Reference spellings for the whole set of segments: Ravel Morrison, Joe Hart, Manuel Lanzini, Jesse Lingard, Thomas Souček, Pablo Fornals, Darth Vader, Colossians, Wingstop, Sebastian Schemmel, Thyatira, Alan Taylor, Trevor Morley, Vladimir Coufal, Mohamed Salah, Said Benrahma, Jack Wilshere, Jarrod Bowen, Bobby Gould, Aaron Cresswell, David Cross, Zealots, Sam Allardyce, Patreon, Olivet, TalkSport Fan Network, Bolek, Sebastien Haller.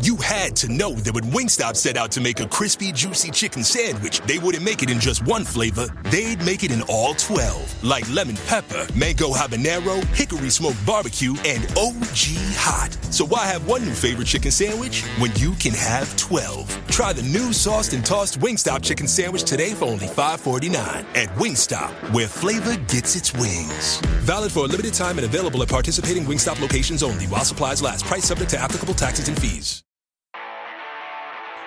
You had to know that when Wingstop set out to make a crispy, juicy chicken sandwich, they wouldn't make it in just one flavor. They'd make it in all 12, like lemon pepper, mango habanero, hickory smoked barbecue, and OG hot. So why have one new favorite chicken sandwich when you can have 12? Try the new sauced and tossed Wingstop chicken sandwich today for only $5.49 at Wingstop, where flavor gets its wings. Valid for a limited time and available at participating Wingstop locations only while supplies last. Price subject to applicable taxes and fees.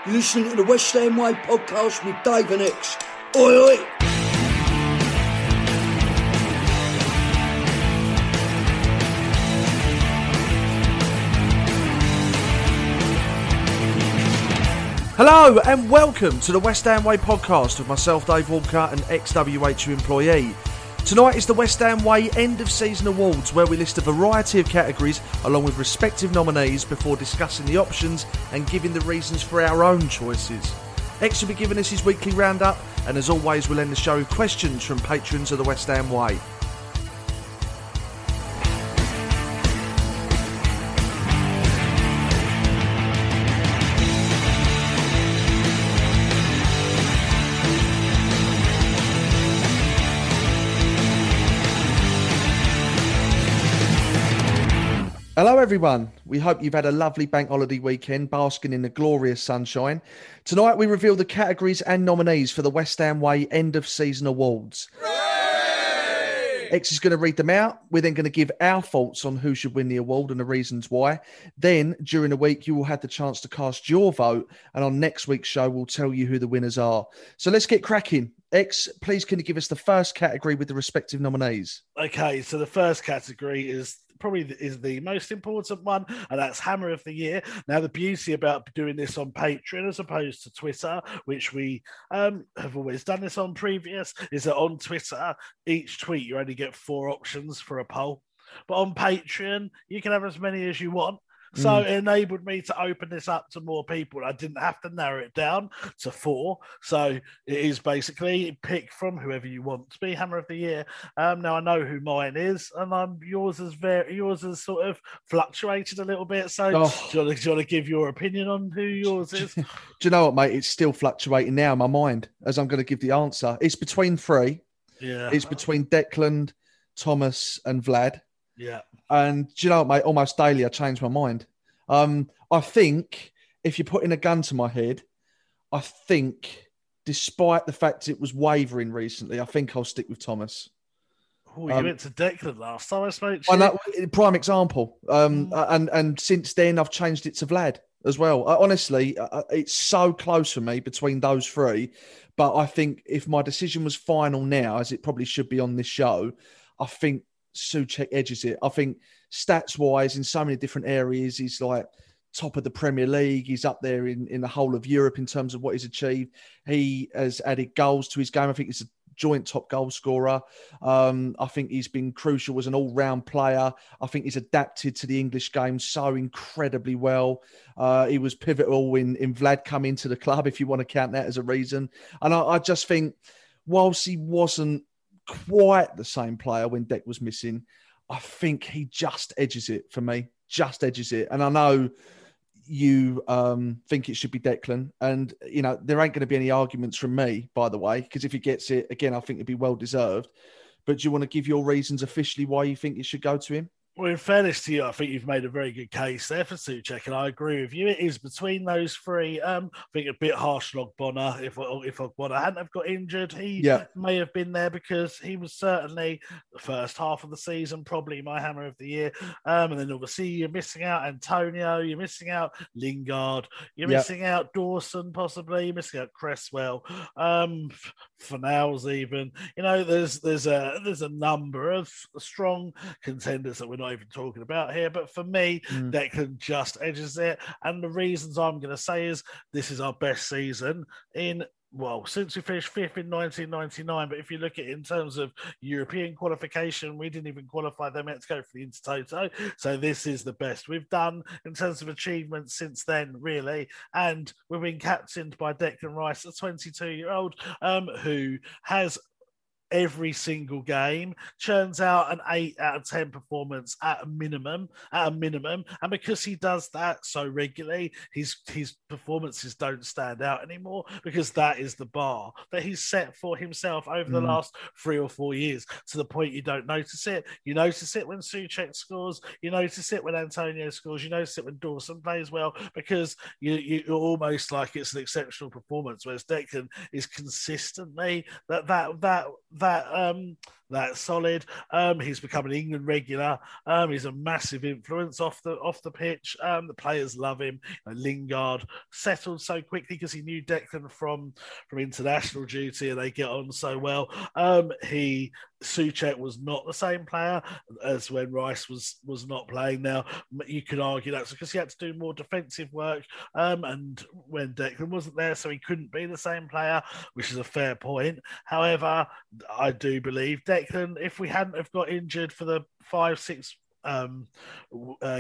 You're listening to the West Ham Way podcast with Dave and X. Oi, oi! Hello and welcome to the West Ham Way podcast with myself, Dave Walker, and ex-WHU employee. Tonight is the West Ham Way End of Season Awards, where we list a variety of categories along with respective nominees before discussing the options and giving the reasons for our own choices. X will be giving us his weekly roundup, and as always we'll end the show with questions from patrons of the West Ham Way. Hello everyone, we hope you've had a lovely bank holiday weekend basking in the glorious sunshine. Tonight we reveal the categories and nominees for the West Ham Way End of Season Awards. Hooray! X is going to read them out, we're then going to give our thoughts on who should win the award and the reasons why. Then during the week you will have the chance to cast your vote, and on next week's show we'll tell you who the winners are. So let's get cracking. X, please can you give us the first category with the respective nominees? Okay, so the first category is the most important one, and that's Hammer of the Year. Now, the beauty about doing this on Patreon as opposed to Twitter, which we have always done this on previous, is that on Twitter, each tweet you only get 4 options for a poll. But on Patreon, you can have as many as you want. So it enabled me to open this up to more people. I didn't have to narrow it down to 4. So it is basically pick from whoever you want to be Hammer of the Year. Now I know who mine is, and yours has sort of fluctuated a little bit. So do you want to give your opinion on who yours is? Do you know what, mate? It's still fluctuating now in my mind as I'm going to give the answer. It's between 3. Yeah. It's between Declan, Thomas, and Vlad. Yeah. And do you know what, mate? Almost daily, I change my mind. I think if you're putting a gun to my head, I think despite the fact it was wavering recently, I think I'll stick with Thomas. Oh, you went to Declan last time I spoke to you. I know, prime example. And since then, I've changed it to Vlad as well. Honestly, it's so close for me between those 3. But I think if my decision was final now, as it probably should be on this show, I think Souček edges it. I think stats-wise, in so many different areas, he's like top of the Premier League. He's up there in the whole of Europe in terms of what he's achieved. He has added goals to his game. I think he's a joint top goal scorer. I think he's been crucial as an all-round player. I think he's adapted to the English game so incredibly well. He was pivotal in Vlad coming to the club, if you want to count that as a reason. And I just think, whilst he wasn't quite the same player when Deck was missing, I think he just edges it for me. Just edges it. And I know you think it should be Declan. And, you know, there ain't going to be any arguments from me, by the way, because if he gets it, again, I think it'd be well-deserved. But do you want to give your reasons officially why you think it should go to him? Well, in fairness to you, I think you've made a very good case there for Souček, and I agree with you. It is between those three. I think a bit harsh on Ogbonna. If Ogbonna hadn't have got injured, he may have been there because he was certainly the first half of the season, probably my hammer of the year. And then obviously you're missing out Antonio, you're missing out Lingard, you're missing out Dawson possibly, you're missing out Cresswell, Fornals even. You know, there's a number of strong contenders that we're not even talking about here, but for me, Declan just edges it. And the reasons I'm going to say is this is our best season in, well, since we finished fifth in 1999. But if you look at it in terms of European qualification, we didn't even qualify them to go for the Intertoto. So this is the best we've done in terms of achievements since then, really. And we've been captained by Declan Rice, a 22-year-old who has every single game churns out an 8 out of 10 performance at a minimum, and because he does that so regularly, his performances don't stand out anymore, because that is the bar that he's set for himself over the last 3 or 4 years, to the point you don't notice it. You notice it when Souček scores, you notice it when Antonio scores, you notice it when Dawson plays well, because you're almost like it's an exceptional performance, whereas Declan is consistently that solid. He's become an England regular. He's a massive influence off the pitch. The players love him. Lingard settled so quickly because he knew Declan from international duty, and they get on so well. Souček was not the same player as when Rice was not playing. Now you could argue that's because he had to do more defensive work, and when Declan wasn't there, so he couldn't be the same player, which is a fair point. However, I do believe Declan, if we hadn't have got injured for the 5-6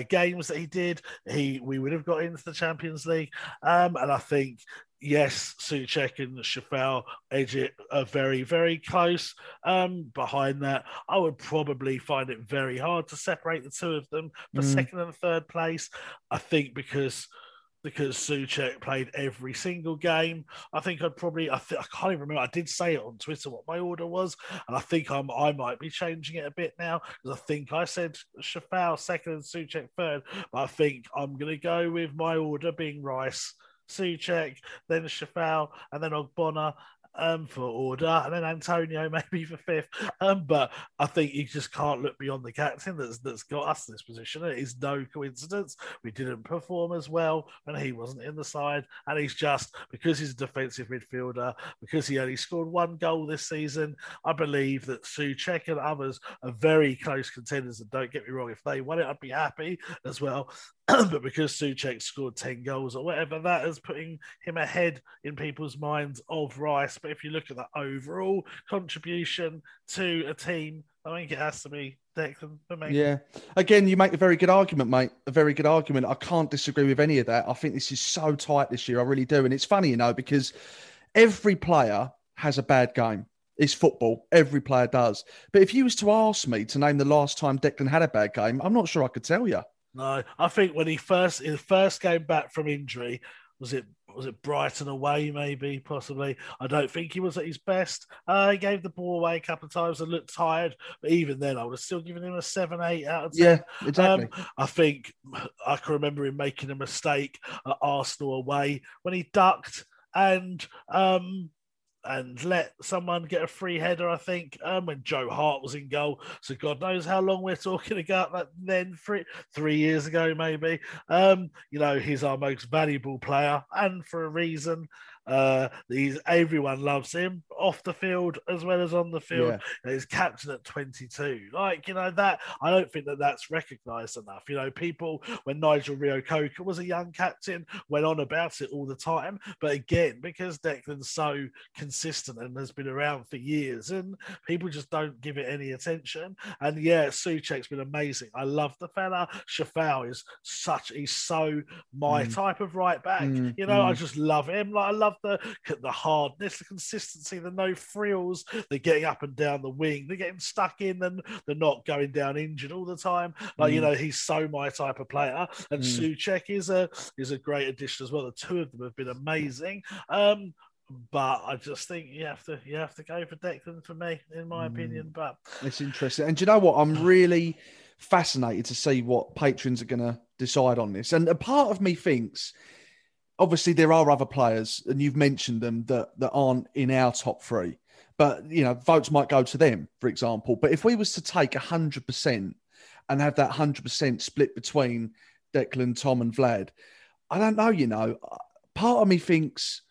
games that he did, we would have got into the Champions League. And I think, yes, Souček and Coufal edge it are very, very close. Behind that, I would probably find it very hard to separate the two of them for second and third place. I think because Souček played every single game, I think I'd probably, I can't even remember, I did say it on Twitter what my order was, and I think I might be changing it a bit now, because I think I said Coufal second and Souček third, but I think I'm going to go with my order being Rice, Souček, then Coufal, and then Ogbonna for order, and then Antonio maybe for fifth. But I think you just can't look beyond the captain that's got us in this position. It is no coincidence we didn't perform as well when he wasn't in the side, and he's just, because he's a defensive midfielder, because he only scored one goal this season, I believe that Souček and others are very close contenders, and don't get me wrong, if they won it, I'd be happy as well. But because Souček scored 10 goals or whatever, that is putting him ahead in people's minds of Rice. But if you look at the overall contribution to a team, I think it has to be Declan for me. Yeah. Again, you make a very good argument, mate. A very good argument. I can't disagree with any of that. I think this is so tight this year. I really do. And it's funny, you know, because every player has a bad game. It's football. Every player does. But if you was to ask me to name the last time Declan had a bad game, I'm not sure I could tell you. No, I think when he first came back from injury, was it Brighton away, maybe, possibly? I don't think he was at his best. He gave the ball away a couple of times and looked tired, but even then, I would have still given him a 7, 8 out of 10. Yeah, exactly. I think I can remember him making a mistake at Arsenal away when he ducked and let someone get a free header, I think, when Joe Hart was in goal. So God knows how long we're talking about that then, three years ago, maybe. You know, he's our most valuable player, and for a reason. Everyone loves him off the field as well as on the field. Yeah. He's captain at 22. Like, you know, that I don't think that's recognised enough. You know, people, when Nigel Rio-Coker was a young captain, went on about it all the time. But again, because Declan's so consistent and has been around for years, and people just don't give it any attention. And yeah, Souček's been amazing. I love the fella. Coufal is he's so my type of right back. You know, I just love him. Like, I love the hardness, the consistency, the no frills, they're getting up and down the wing, they're getting stuck in, and they're not going down injured all the time. Like, you know, he's so my type of player, and Souček is a great addition as well. The two of them have been amazing. But I just think you have to go for Declan for me, in my opinion. But it's interesting. And do you know what? I'm really fascinated to see what patrons are going to decide on this. And a part of me thinks, obviously, there are other players, and you've mentioned them, that aren't in our top three. But, you know, votes might go to them, for example. But if we was to take 100% and have that 100% split between Declan, Tom and Vlad, I don't know, you know. Part of me thinks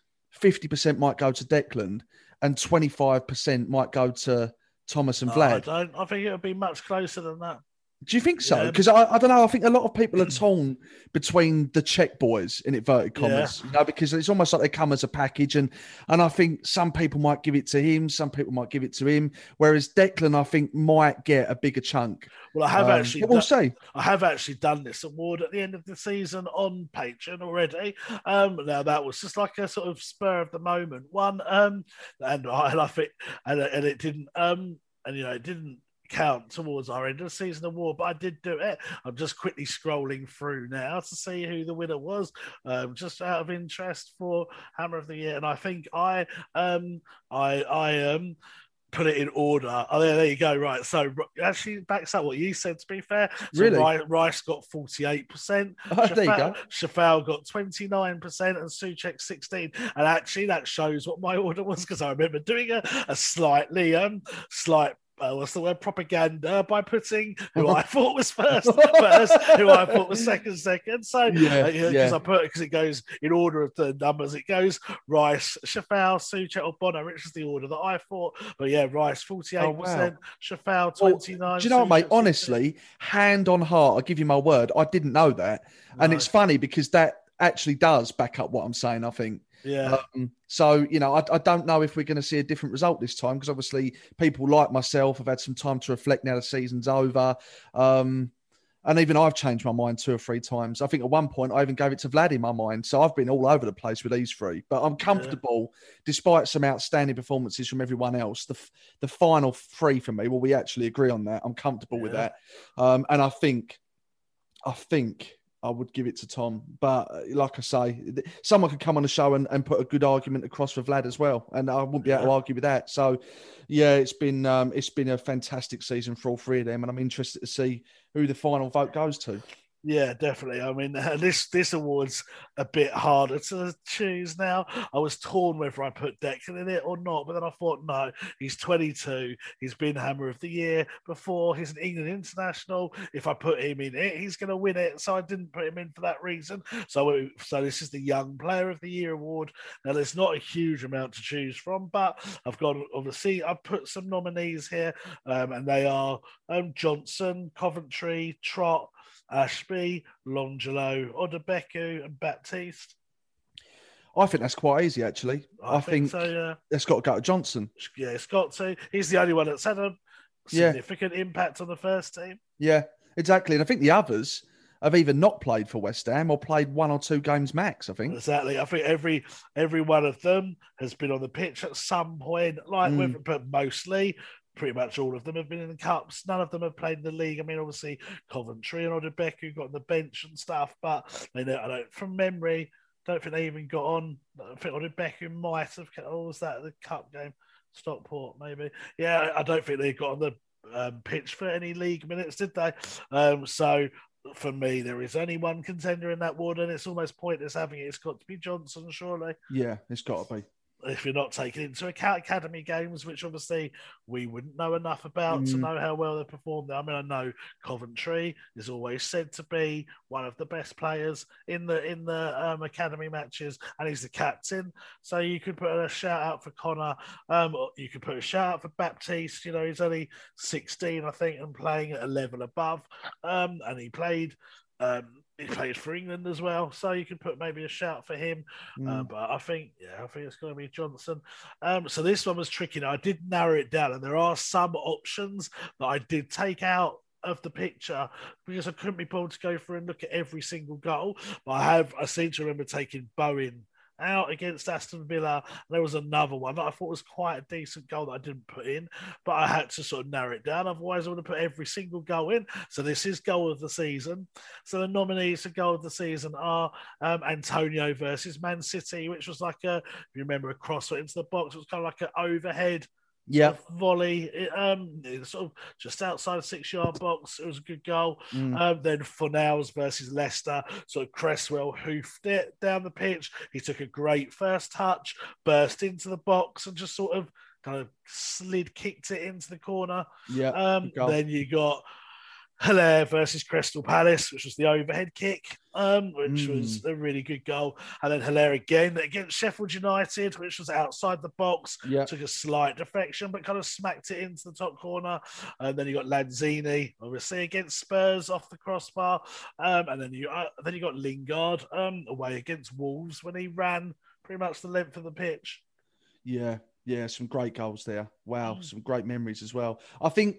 50% might go to Declan and 25% might go to Thomas and Vlad. I think it'll be much closer than that. Do you think so? Because I don't know. I think a lot of people are torn between the Czech boys, in inverted commas, you know, because it's almost like they come as a package. And I think some people might give it to him, some people might give it to him, whereas Declan, I think, might get a bigger chunk. Well, I have actually. We'll see. I have actually done this award at the end of the season on Patreon already. Now that was just like a sort of spur of the moment one, and it didn't count towards our end of the season award, but I did do it. I'm just quickly scrolling through now to see who the winner was, just out of interest, for Hammer of the Year. And I think I put it in order. Oh, there you go. Right. So actually backs up what you said, to be fair. So really? Rice got 48%. Oh, there you go. Coufal got 29% and Souček 16%. And actually that shows what my order was, because I remember doing a slightly slight what's the word? Propaganda, by putting who I thought was first, who I thought was second. So because it goes in order of the numbers, it goes Rice, Coufal, Souček, Ogbonna, which is the order that I thought. But yeah, Rice 48%, Coufal 29%. Do you know what, mate? Honestly, hand on heart, I give you my word, I didn't know that, and it's funny because that actually does back up what I'm saying, I think. Yeah. So, you know, I don't know if we're going to see a different result this time, because obviously people like myself have had some time to reflect now the season's over. And even I've changed my mind two or three times. I think at one point I even gave it to Vlad in my mind. So I've been all over the place with these three. But I'm comfortable, despite some outstanding performances from everyone else. The final three for me, well, we actually agree on that. I'm comfortable with that. And I think I would give it to Tom. But like I say, someone could come on the show and put a good argument across for Vlad as well. And I wouldn't be able to argue with that. So, yeah, it's been a fantastic season for all three of them. And I'm interested to see who the final vote goes to. Yeah, definitely. I mean, this award's a bit harder to choose now. I was torn whether I put Declan in it or not, but then I thought, no, he's 22. He's been Hammer of the Year before. He's an England international. If I put him in it, he's going to win it. So I didn't put him in for that reason. So this is the Young Player of the Year award. Now, there's not a huge amount to choose from, but I've got, obviously, I've put some nominees here, and they are Johnson, Coventry, Trott, Ashby, Longelo, Odebeku and Baptiste. I think that's quite easy, actually. I think so, yeah. It's got to go to Johnson. Yeah, it's got to. He's the only one that's had a significant impact on the first team. Yeah, exactly. And I think the others have either not played for West Ham or played one or two games max, I think. Exactly. I think every one of them has been on the pitch at some point, but mostly... pretty much all of them have been in the cups. None of them have played in the league. I mean, obviously Coventry and Odebeku got on the bench and stuff, but I don't think they even got on. I think Odebeku might have. Oh, was that the cup game? Stockport, maybe. Yeah, I don't think they got on the pitch for any league minutes, did they? So. For me, there is only one contender in that award, and it's almost pointless having it. It's got to be Johnson, surely. Yeah, it's got to be. If you're not taking into account academy games, which obviously we wouldn't know enough about to know how well they performed. I mean, I know Coventry is always said to be one of the best players in the academy matches, and he's the captain. So you could put a shout out for Connor. You could put a shout out for Baptiste. You know, he's only 16, I think, and playing at a level above. And he played. He played for England as well, so you could put maybe a shout for him. But I think it's going to be Johnson. So this one was tricky. Now, I did narrow it down, and there are some options that I did take out of the picture because I couldn't be bothered to go through and look at every single goal. But I seem to remember taking Bowen out against Aston Villa. There was another one that I thought was quite a decent goal that I didn't put in, but I had to sort of narrow it down. Otherwise, I would have put every single goal in. So this is goal of the season. So the nominees for goal of the season are Antonio versus Man City, which was like a, if you remember, a cross into the box. It was kind of like an overhead volley, sort of just outside the 6-yard box. It was a good goal. Then Fornals versus Leicester. So Cresswell hoofed it down the pitch. He took a great first touch, burst into the box, and just sort of kind of slid, kicked it into the corner. Then you got Haller versus Crystal Palace, which was the overhead kick, which was a really good goal. And then Haller again against Sheffield United, which was outside the box, took a slight deflection, but kind of smacked it into the top corner. And then you got Lanzini, obviously, against Spurs off the crossbar. And then you got Lingard away against Wolves when he ran pretty much the length of the pitch. Yeah, some great goals there. Wow, some great memories as well. I think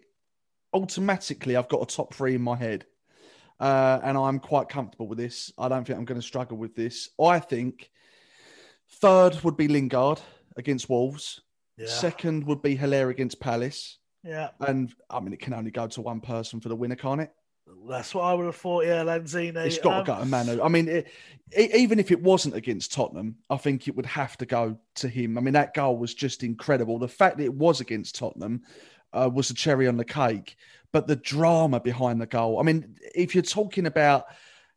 automatically I've got a top three in my head, and I'm quite comfortable with this. I don't think I'm going to struggle with this. I think third would be Lingard against Wolves. Second would be Haller against Palace. And I mean, it can only go to one person for the winner, can't it? That's what I would have thought. Lanzini. It's got to go to Manu. I mean, even if it wasn't against Tottenham, I think it would have to go to him. I mean, that goal was just incredible. The fact that it was against Tottenham was the cherry on the cake, but the drama behind the goal. I mean, if you're talking about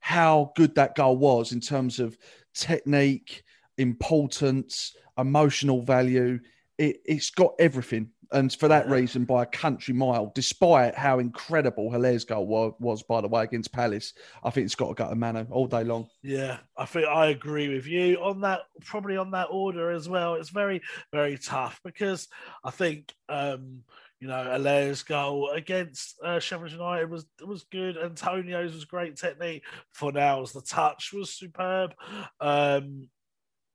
how good that goal was in terms of technique, importance, emotional value, it's got everything. And for that reason, by a country mile, despite how incredible Haller's goal was, by the way, against Palace, I think it's got to go to Manu all day long. Yeah, I think I agree with you on that, probably on that order as well. It's very, very tough because I think, you know, Haller's goal against Sheffield United was good. Antonio's was great technique. Fornals, the touch was superb.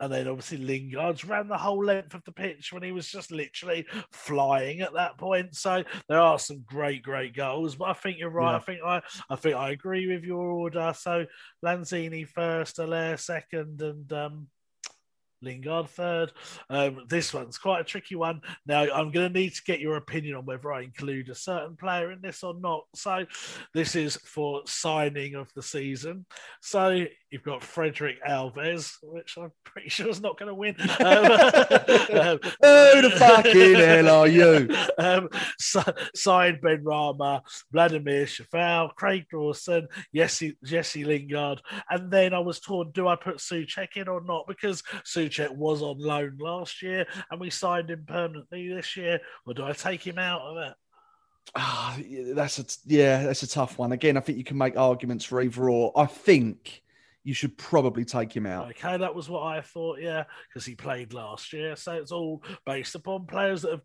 And then obviously Lingard's ran the whole length of the pitch when he was just literally flying at that point. So there are some great, great goals. But I think you're right. Yeah. I think I agree with your order. So Lanzini first, Haller second, and Lingard third. This one's quite a tricky one. Now I'm going to need to get your opinion on whether I include a certain player in this or not. So this is for signing of the season. So you've got Frederick Alves, which I'm pretty sure is not going to win. Who the fucking hell are you? Said Benrahma, Vladimir Coufal, Craig Dawson, Jesse Lingard. And then I was torn, do I put Souček in or not? Because Souček was on loan last year and we signed him permanently this year. Or do I take him out of it? That's a tough one. Again, I think you can make arguments for either or. I think you should probably take him out. Okay, that was what I thought, because he played last year. So it's all based upon players that have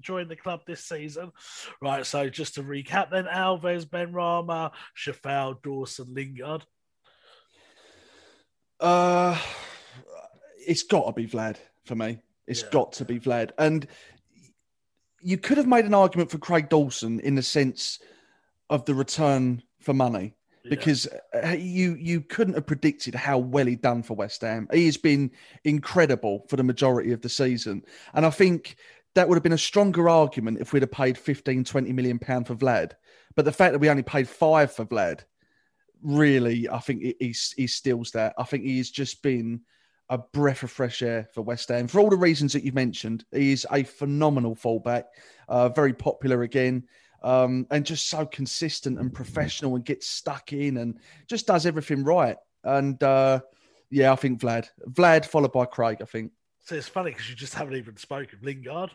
joined the club this season. Right, so just to recap then, Alves, Benrahma, Coufal, Dawson, Lingard. It's got to be Vlad for me. It's got to be Vlad. And you could have made an argument for Craig Dawson in the sense of the return for money. Because you couldn't have predicted how well he'd done for West Ham. He has been incredible for the majority of the season. And I think that would have been a stronger argument if we'd have paid £15-20 million for Vlad. But the fact that we only paid 5 for Vlad, really, I think he steals that. I think he has just been a breath of fresh air for West Ham. For all the reasons that you've mentioned, he is a phenomenal fullback, very popular again. And just so consistent and professional and gets stuck in and just does everything right. And I think Vlad followed by Craig, I think. So it's funny because you just haven't even spoken of Lingard.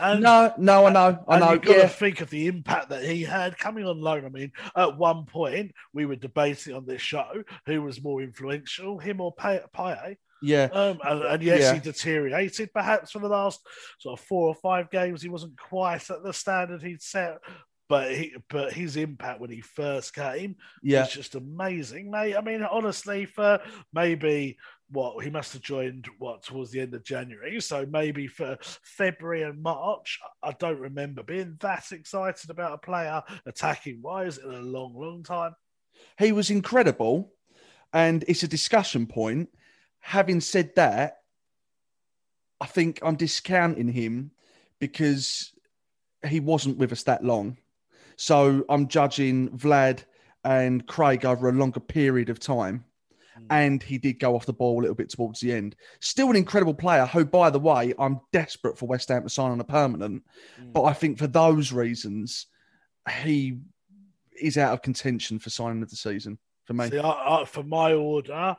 And, no, I know. You've got to think of the impact that he had coming on loan. I mean, at one point we were debating on this show who was more influential, him or Payet. He deteriorated perhaps for the last sort of 4 or 5 games. He wasn't quite at the standard he'd set, but his impact when he first came was just amazing, mate. I mean, honestly, for maybe he must have joined towards the end of January, so maybe for February and March, I don't remember being that excited about a player attacking wise in a long, long time. He was incredible, and it's a discussion point. having said that, I think I'm discounting him because he wasn't with us that long. So I'm judging Vlad and Craig over a longer period of time. And he did go off the ball a little bit towards the end. Still an incredible player who, by the way, I'm desperate for West Ham to sign on a permanent. But I think for those reasons, he is out of contention for signing of the season for me. See, for my order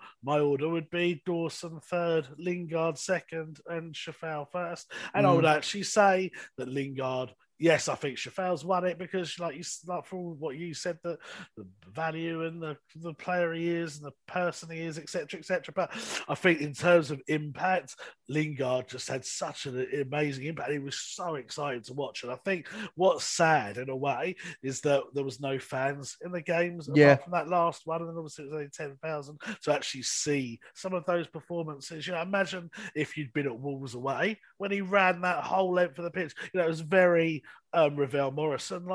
would be Dawson third, Lingard second, and Coufal first. And I would actually say that Lingard... Yes, I think Coufal's won it because, like for all what you said, that the value and the player he is and the person he is, etc., etc. But I think in terms of impact, Lingard just had such an amazing impact. He was so exciting to watch. And I think what's sad, in a way, is that there was no fans in the games apart from that last one. And then obviously it was only 10,000 to actually see some of those performances. You know, imagine if you'd been at Wolves away when he ran that whole length of the pitch. You know, it was very... Ravel Morrison,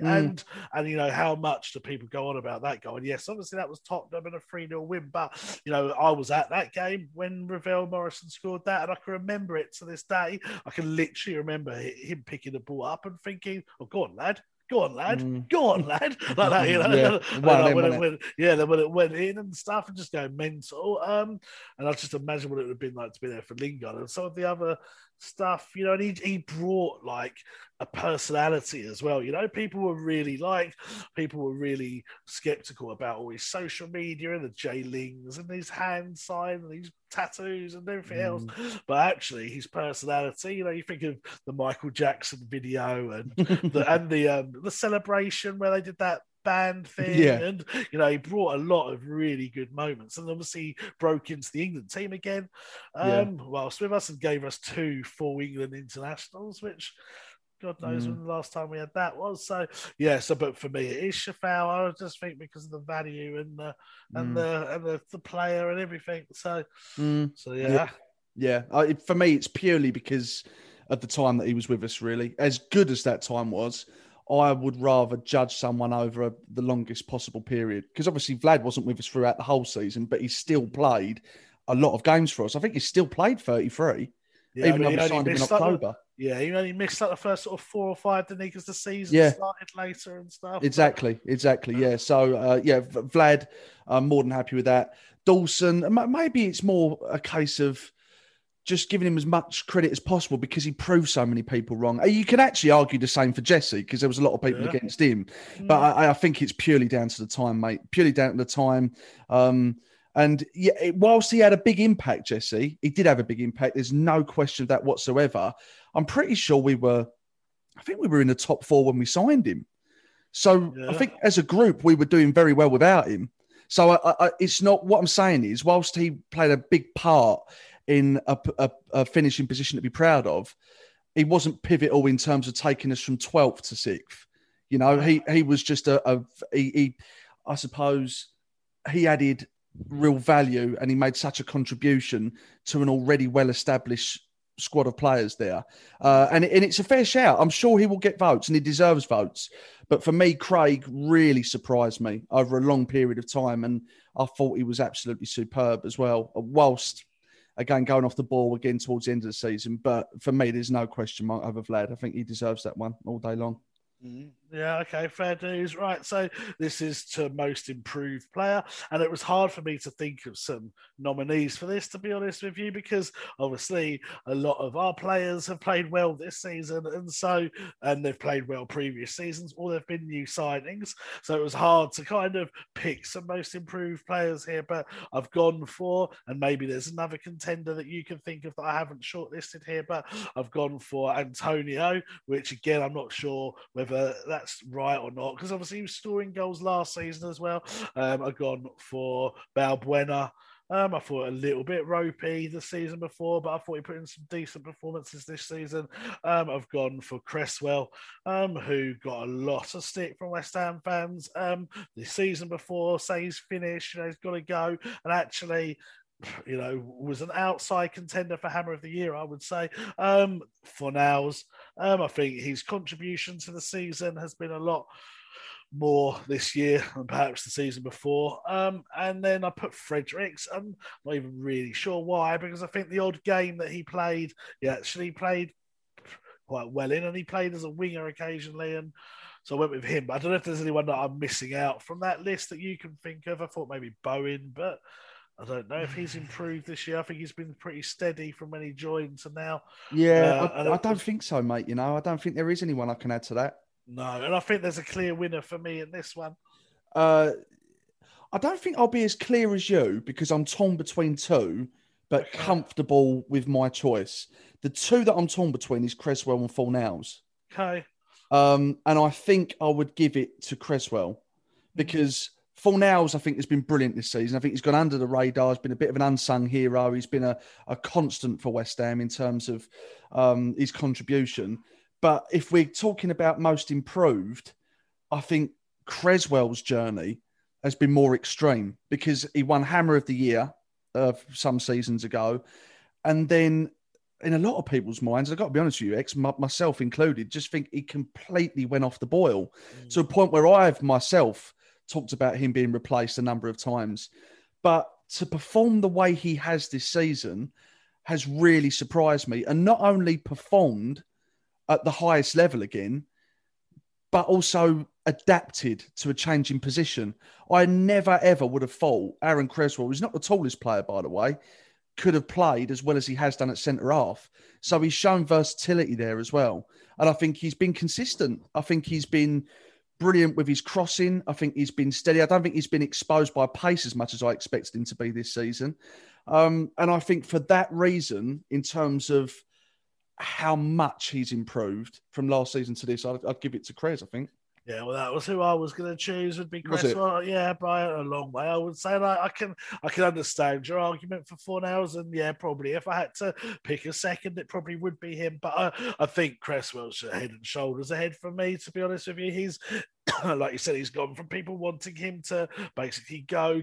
and you know, how much do people go on about that goal? And yes, obviously that was Tottenham and a 3-0 win, but you know, I was at that game when Ravel Morrison scored that, and I can remember it to this day. I can literally remember him picking the ball up and thinking, "Oh, go on, lad," like that, you know. When it went in and stuff, and just going mental. And I just imagine what it would have been like to be there for Lingard and some of the other stuff, you know. And he brought like a personality as well. You know, people were really skeptical about all his social media and the J Lings and his hand sign and his tattoos and everything else, but actually his personality, you know, you think of the Michael Jackson video and the celebration where they did that band thing, and you know, he brought a lot of really good moments, and obviously broke into the England team again whilst with us, and gave us 2 full England internationals, which God knows when the last time we had that was. So but for me it is Coufal. I just think because of the value and the player and everything. For me it's purely because of the time that he was with us. Really, as good as that time was, I would rather judge someone over the longest possible period, because obviously Vlad wasn't with us throughout the whole season, but he still played a lot of games for us. I think he still played 33, even though we signed him in October. He only missed like the first sort of 4 or 5, didn't he? Because the season started later and stuff. Exactly. Yeah. So, Vlad, I'm more than happy with that. Dawson, maybe it's more a case of just giving him as much credit as possible because he proved so many people wrong. You can actually argue the same for Jesse because there was a lot of people against him, but I think it's purely down to the time, mate. Purely down to the time. Whilst he had a big impact, Jesse, he did have a big impact. There's no question of that whatsoever. I'm pretty sure we were in the top 4 when we signed him. So I think as a group, we were doing very well without him. So it's not, what I'm saying is, whilst he played a big part in a finishing position to be proud of, he wasn't pivotal in terms of taking us from 12th to 6th. You know, he was just I suppose he added real value, and he made such a contribution to an already well-established squad of players there. And it's a fair shout. I'm sure he will get votes, and he deserves votes. But for me, Craig really surprised me over a long period of time, and I thought he was absolutely superb as well, whilst... Again, going off the ball again towards the end of the season. But for me, there's no question mark over Vlad. I think he deserves that one all day long. Yeah, okay, fair news. Right, so this is to most improved player. And it was hard for me to think of some nominees for this, to be honest with you, because obviously a lot of our players have played well this season. And they've played well previous seasons, or they've been new signings. So it was hard to kind of pick some most improved players here. But I've gone for, and maybe there's another contender that you can think of that I haven't shortlisted here, but I've gone for Antonio, which again, I'm not sure whether that's right or not, because obviously he was scoring goals last season as well. I've gone for Balbuena. I thought a little bit ropey the season before, but I thought he put in some decent performances this season. I've gone for Cresswell, who got a lot of stick from West Ham fans the season before, saying he's finished, you know, he's got to go, and actually, you know, was an outside contender for Hammer of the Year, I would say. Fornals, I think his contribution to the season has been a lot more this year than perhaps the season before. And then I put Fredericks. I'm not even really sure why, because I think the odd game that he played, he actually played quite well in, and he played as a winger occasionally, and so I went with him. But I don't know if there's anyone that I'm missing out from that list that you can think of. I thought maybe Bowen, but I don't know if he's improved this year. I think he's been pretty steady from when he joined to now. Yeah, I don't think so, mate. You know, I don't think there is anyone I can add to that. No, and I think there's a clear winner for me in this one. I don't think I'll be as clear as you because I'm torn between two, but okay, comfortable with my choice. The two that I'm torn between is Cresswell and Fornals. Okay. And I think I would give it to Cresswell because Fornals, I think, has been brilliant this season. I think he's gone under the radar. He's been a bit of an unsung hero. He's been a constant for West Ham in terms of his contribution. But if we're talking about most improved, I think Cresswell's journey has been more extreme because he won Hammer of the Year some seasons ago. And then in a lot of people's minds, I've got to be honest with you, X, myself included, just think he completely went off the boil to a point where I've myself talked about him being replaced a number of times. But to perform the way he has this season has really surprised me. And not only performed at the highest level again, but also adapted to a changing position. I never, ever would have thought Aaron Cresswell, who's not the tallest player, by the way, could have played as well as he has done at centre-half. So he's shown versatility there as well. And I think he's been consistent. I think he's been brilliant with his crossing. I think he's been steady. I don't think he's been exposed by pace as much as I expected him to be this season. And I think for that reason, in terms of how much he's improved from last season to this, I'd give it to Cress, I think. Yeah, well, that was who I was going to choose, would be Cresswell. Yeah, by a long way, I would say. Like, I can understand your argument for Fornals, and yeah, probably if I had to pick a second, it probably would be him. But I think Cresswell's head and shoulders ahead for me, to be honest with you. He's, like you said, he's gone from people wanting him to basically go,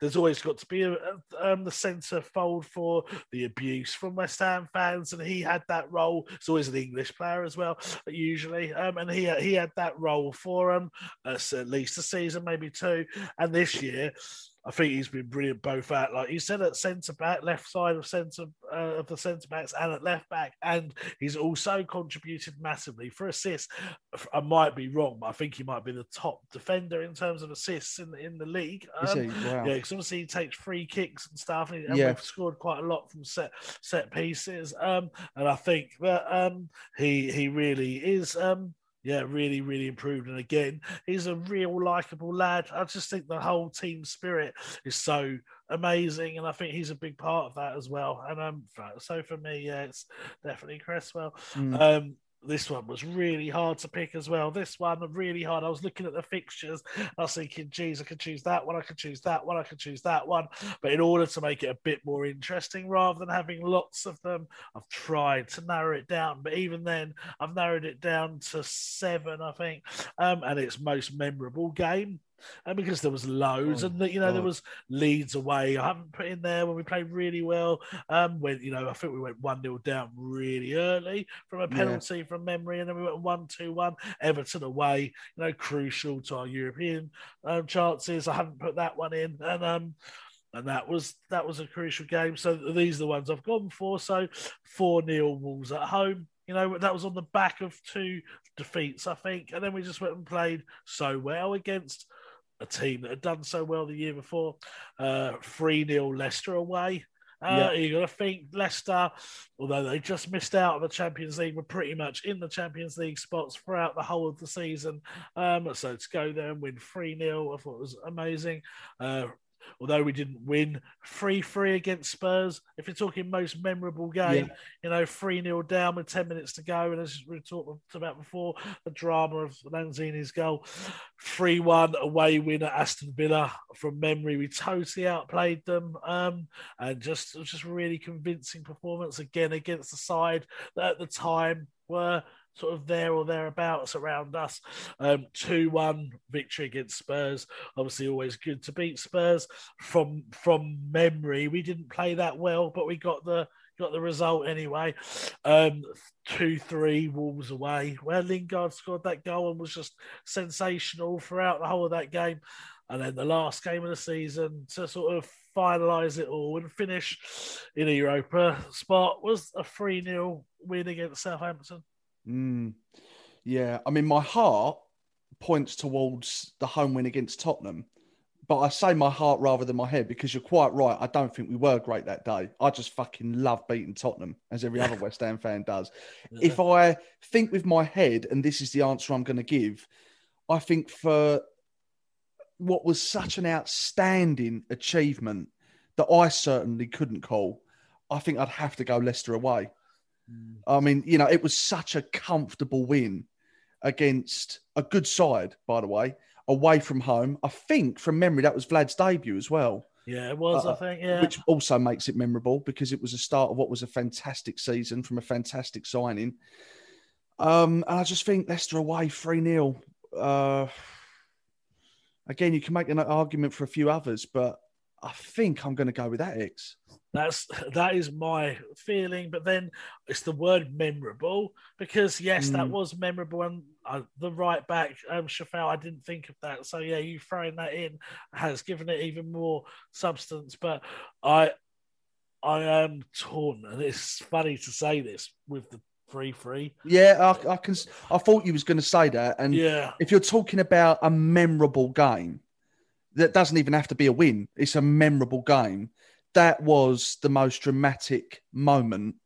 there's always got to be the centrefold for the abuse from West Ham fans, and he had that role. It's always an English player as well, usually, and he had that role for him at least a season, maybe two, and this year I think he's been brilliant both at, like you said, at centre-back, left side of of the centre-backs, and at left-back. And he's also contributed massively for assists. I might be wrong, but I think he might be the top defender in terms of assists in the league. Wow. Yeah, because obviously he takes free kicks and stuff, and we've scored quite a lot from set pieces. And I think that he really is... Yeah, really, really improved. And again, he's a real likeable lad. I just think the whole team spirit is so amazing, and I think he's a big part of that as well. And so for me, yeah, it's definitely Cresswell. This one was really hard to pick as well. This one, really hard. I was looking at the fixtures. I was thinking, geez, I could choose that one. I could choose that one. I could choose that one. But in order to make it a bit more interesting, rather than having lots of them, I've tried to narrow it down. But even then, I've narrowed it down to 7, I think. And its most memorable game. And because there was loads, there was Leeds away. I haven't put in there when we played really well. I think we went 1-0 down really early from a penalty from memory, and then we went 1-2-1. Everton away, crucial to our European chances. I haven't put that one in, and that was a crucial game. So these are the ones I've gone for. So 4-0 Wolves at home. That was on the back of 2 defeats, I think, and then we just went and played so well against a team that had done so well the year before. 3-0 Leicester away. You've got to think Leicester, although they just missed out of the Champions League, were pretty much in the Champions League spots throughout the whole of the season. So to go there and win 3-0, I thought was amazing. Although we didn't win 3-3 against Spurs, if you're talking most memorable game, 3-0 down with 10 minutes to go, and as we talked about before, the drama of Lanzini's goal. 3-1 away win at Aston Villa from memory. We totally outplayed them, and just really convincing performance again against the side that at the time were sort of there or thereabouts around us. 2-1 victory against Spurs. Obviously, always good to beat Spurs. From memory, we didn't play that well, but we got the got the result anyway. 2-3 Wolves away, where Lingard scored that goal and was just sensational throughout the whole of that game. And then the last game of the season to sort of finalise it all and finish in a Europa spot was a 3-0 win against Southampton. Yeah, I mean, my heart points towards the home win against Tottenham, but I say my heart rather than my head because you're quite right. I don't think we were great that day. I just fucking love beating Tottenham, as every other West Ham fan does. Yeah. If I think with my head, and this is the answer I'm going to give, I think for what was such an outstanding achievement that I certainly couldn't call, I think I'd have to go Leicester away. I mean, you know, it was such a comfortable win against a good side, by the way, away from home. I think from memory, that was Vlad's debut as well. Yeah, it was, I think, yeah. Which also makes it memorable because it was the start of what was a fantastic season from a fantastic signing. And I just think Leicester away, 3-0. Again, you can make an argument for a few others, but I think I'm going to go with that, X. That is my feeling, but then it's the word memorable because yes, that was memorable, and the right back Sheffield, I didn't think of that. So yeah, you throwing that in has given it even more substance. But I am torn, and it's funny to say this with the 3-3. Yeah, I can. I thought you was going to say that, and yeah, if you're talking about a memorable game, that doesn't even have to be a win. It's a memorable game. That was the most dramatic moment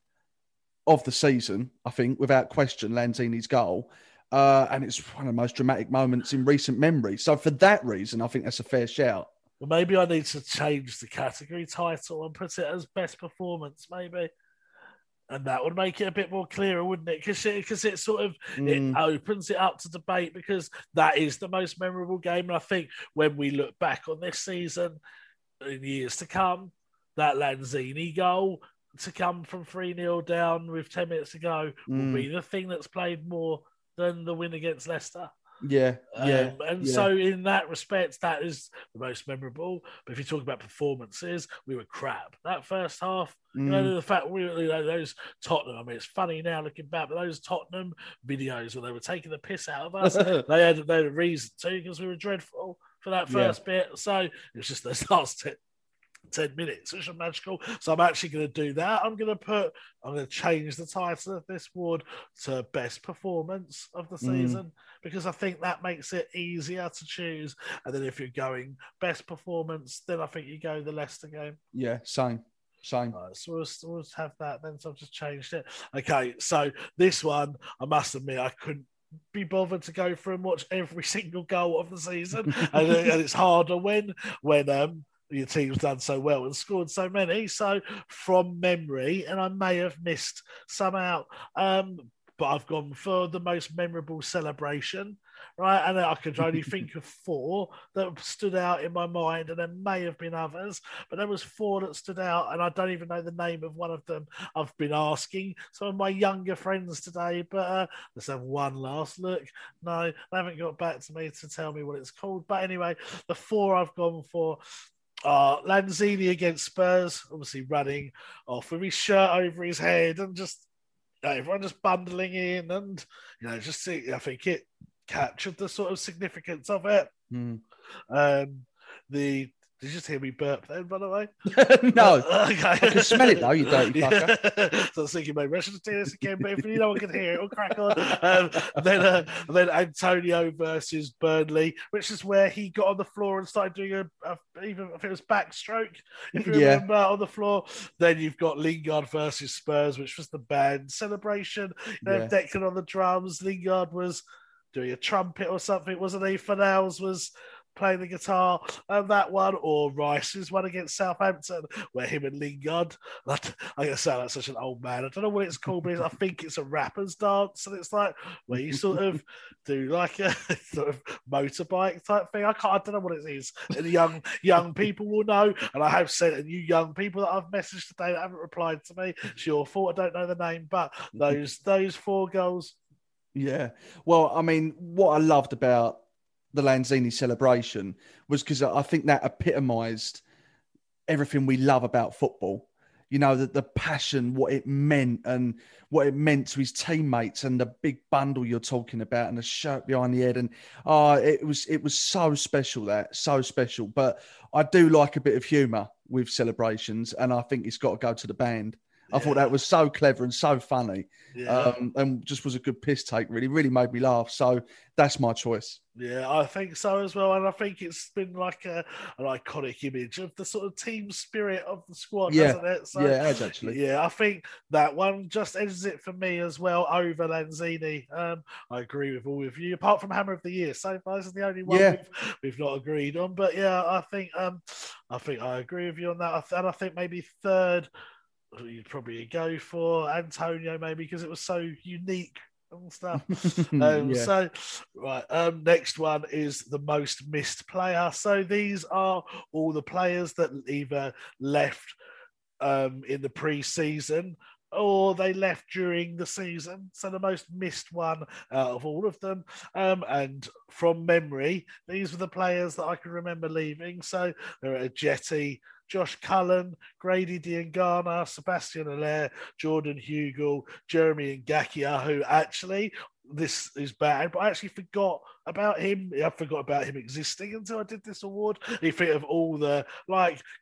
of the season, I think, without question, Lanzini's goal. And it's one of the most dramatic moments in recent memory. So for that reason, I think that's a fair shout. Well, maybe I need to change the category title and put it as best performance, maybe. And that would make it a bit more clearer, wouldn't it? Because it sort of it opens it up to debate because that is the most memorable game. And I think when we look back on this season in years to come, that Lanzini goal to come from 3-0 down with 10 minutes to go will be the thing that's played more than the win against Leicester. So in that respect, that is the most memorable. But if you talk about performances, we were crap. That first half, you know, the fact we were, you know, those Tottenham, I mean, it's funny now looking back, but those Tottenham videos where they were taking the piss out of us, they had a reason to because we were dreadful for that first bit. So it was just those last 10 minutes, which are magical. So I'm actually going to do that. I'm going to change the title of this award to best performance of the season because I think that makes it easier to choose. And then if you're going best performance, then I think you go the Leicester game. Yeah, same. Right, so we'll have that then. So I've just changed it. Okay, so this one, I must admit, I couldn't be bothered to go through and watch every single goal of the season, and it's harder when your team's done so well and scored so many. So from memory, and I may have missed some out, but I've gone for the most memorable celebration, right? And I could only think of four that stood out in my mind, and there may have been others, but there was four that stood out, and I don't even know the name of one of them. I've been asking some of my younger friends today, but let's have one last look. No, they haven't got back to me to tell me what it's called. But anyway, the four I've gone for, Lanzini against Spurs, obviously running off with his shirt over his head and just, you know, everyone just bundling in, and you know, just see, I think it captured the sort of significance of it. Did you just hear me burp then, by the way? No. Okay. I can smell it though, you dirty fucker. Yeah. So I was thinking, maybe I should do this again, but if no one can hear it, we'll crack on. Then Antonio versus Burnley, which is where he got on the floor and started doing even if it was backstroke, if you remember, on the floor. Then you've got Lingard versus Spurs, which was the band celebration. Declan on the drums. Lingard was doing a trumpet or something, wasn't he? Fornals was playing the guitar, and that one, or Rice's one against Southampton, where him and Lingard, I'm going to sound like such an old man, I don't know what it's called, but I think it's a rapper's dance, and it's like where you sort of do like a sort of motorbike type thing. I don't know what it is, and young people will know, and I have said, and you young people that I've messaged today that haven't replied to me, it's your fault, I don't know the name, but those four goals. Yeah, well, I mean, what I loved about the Lanzini celebration was because I think that epitomised everything we love about football. you know, the passion, what it meant and what it meant to his teammates, and the big bundle you're talking about and the shirt behind the head. And it was so special, But I do like a bit of humour with celebrations, and I think it's got to go to the band. I thought that was so clever and so funny, and just was a good piss take, really. Really made me laugh. So that's my choice. Yeah, I think so as well. And I think it's been like an iconic image of the sort of team spirit of the squad, hasn't it? So, yeah, it has actually. Yeah, I think that one just edges it for me as well over Lanzini. I agree with all of you, apart from Hammer of the Year. So far, this is the only one we've not agreed on. But yeah, I think I agree with you on that. And I think maybe third, you'd probably go for Antonio, maybe, because it was so unique and stuff. So, right, next one is the most missed player. So these are all the players that either left in the pre-season or they left during the season. So the most missed one out of all of them. And from memory, these were the players that I can remember leaving. So there are Jetty, Josh Cullen, Grady Diangana, Sebastien Haller, Jordan Hugill, Jeremy Ngakia, who actually, this is bad, but I actually forgot about him. I forgot about him existing until I did this award. You think of all the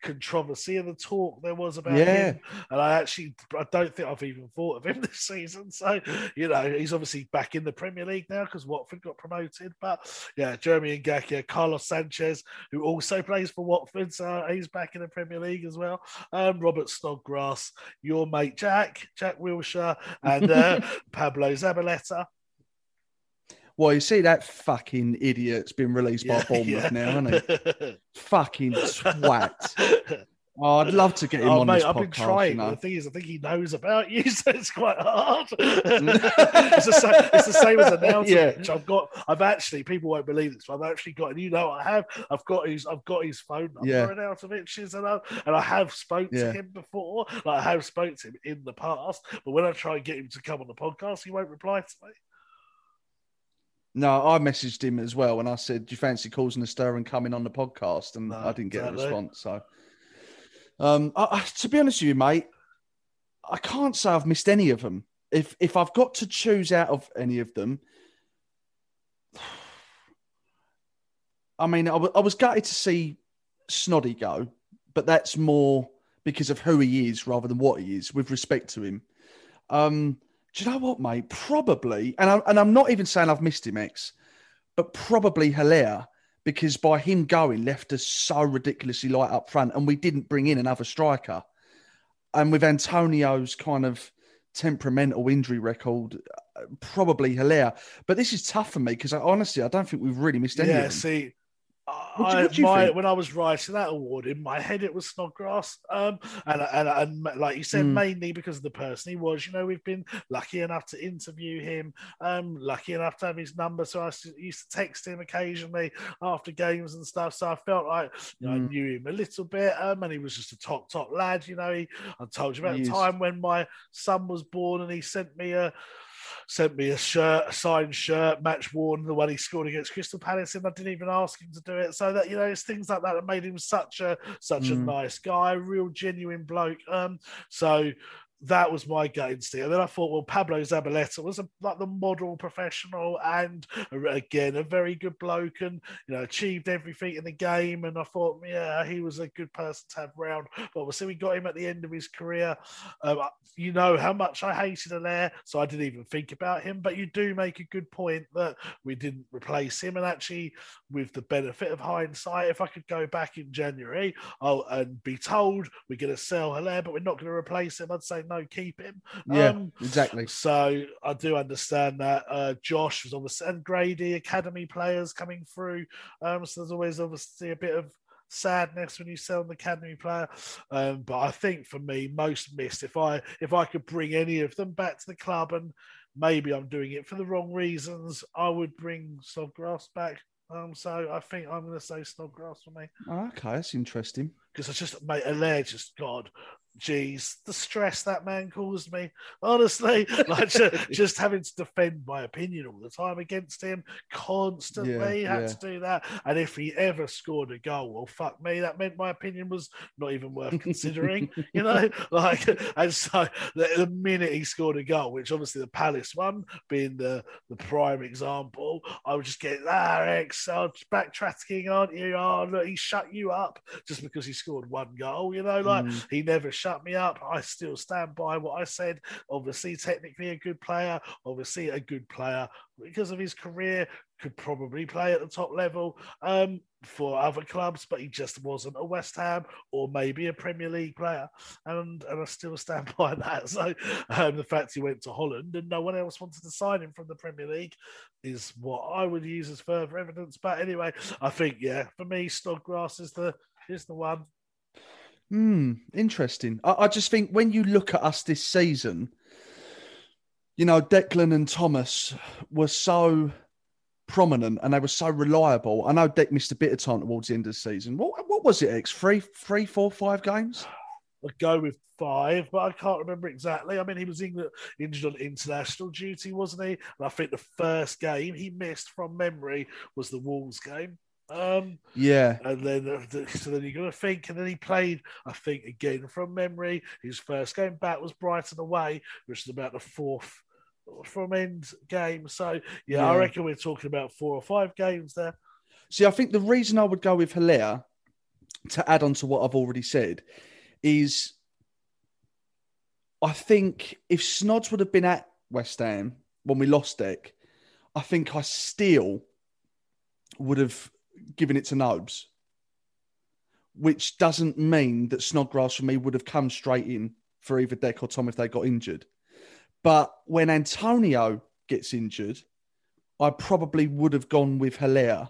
controversy and the talk there was about him, and I don't think I've even thought of him this season. So he's obviously back in the Premier League now because Watford got promoted. But yeah, Jeremy Ngakia, Carlos Sanchez, who also plays for Watford, so he's back in the Premier League as well. Robert Snodgrass, your mate Jack Wilshere, and Pablo Zabaleta. Well, you see that fucking idiot's been released by Bournemouth now, hasn't he? Fucking twat. Oh, I'd love to get him on this podcast. I've been trying. You know? The thing is, I think he knows about you, so it's quite hard. It's the same as announcing. Yeah. People won't believe this, but I've actually got, I've got his phone number and Altovich's, and I have spoke to him before. I have spoke to him in the past, but when I try and get him to come on the podcast, he won't reply to me. No, I messaged him as well, and I said, "Do you fancy causing a stir and coming on the podcast?" And I didn't get a response. So, to be honest with you, mate, I can't say I've missed any of them. If I've got to choose out of any of them, I mean, I was gutted to see Snoddy go, but that's more because of who he is rather than what he is. With respect to him. Do you know what, mate? Probably, and I'm not even saying I've missed him, X, but probably Haller, because by him going, left us so ridiculously light up front, and we didn't bring in another striker. And with Antonio's kind of temperamental injury record, probably Haller. But this is tough for me, because I don't think we've really missed any of them. See... When I was writing that award, in my head it was Snodgrass, and like you said, mainly because of the person he was. We've been lucky enough to interview him, lucky enough to have his number, so I used to text him occasionally after games and stuff. So I felt like I knew him a little bit, and he was just a top lad. I told you about the time when my son was born, and he sent me a shirt, a signed shirt, match worn, the one he scored against Crystal Palace, and I didn't even ask him to do it. So that, it's things like that that made him such a nice guy, real genuine bloke. So that was my gut instinct. And then I thought, well, Pablo Zabaleta was the model professional, and again, a very good bloke, and achieved everything in the game. And I thought, he was a good person to have round. But obviously, we got him at the end of his career. You know how much I hated Haller, so I didn't even think about him. But you do make a good point that we didn't replace him. And actually, with the benefit of hindsight, if I could go back in January and be told we're going to sell Haller, but we're not going to replace him, I'd say no. Keep him. Exactly. So I do understand that. Josh was obviously, and Grady, academy players coming through. So there's always obviously a bit of sadness when you sell an academy player. But I think for me, most missed, if I could bring any of them back to the club, and maybe I'm doing it for the wrong reasons, I would bring Snodgrass back. So I think I'm going to say Snodgrass for me. Okay, that's interesting. Because I just, mate, Haller, just God. geez, the stress that man caused me, honestly, like just having to defend my opinion all the time against him constantly. Had to do that. And if he ever scored a goal, well, fuck me, that meant my opinion was not even worth considering, you know? Like, and so the minute he scored a goal, which obviously the Palace one being the prime example, I would just get, backtracking, aren't you? Oh, look, he shut you up just because he scored one goal, you know? Like, he never shut me up. I still stand by what I said. Obviously, technically a good player. Obviously, a good player because of his career. Could probably play at the top level for other clubs, but he just wasn't a West Ham or maybe a Premier League player. And I still stand by that. So the fact he went to Holland and no one else wanted to sign him from the Premier League is what I would use as further evidence. But anyway, I think, yeah, for me, Snodgrass is the one. Interesting. I just think when you look at us this season, you know, Declan and Thomas were so prominent and they were so reliable. I know Dec missed a bit of time towards the end of the season. What was it, X? Three, 4, 5 games? I'd go with 5, but I can't remember exactly. I mean, he was injured on international duty, wasn't he? And I think the first game he missed from memory was the Wolves game. And then so then you're going to think, and then he played, I think, again from memory. His first game back was Brighton away, which is about the fourth from end game. So yeah, I reckon we're talking about 4 or 5 games there. See, I think the reason I would go with Haller, to add on to what I've already said, is I think if Snods would have been at West Ham when we lost Dec, I think I still would have given it to Nobes, which doesn't mean that Snodgrass for me would have come straight in for either Dec or Tom if they got injured. But when Antonio gets injured, I probably would have gone with Haller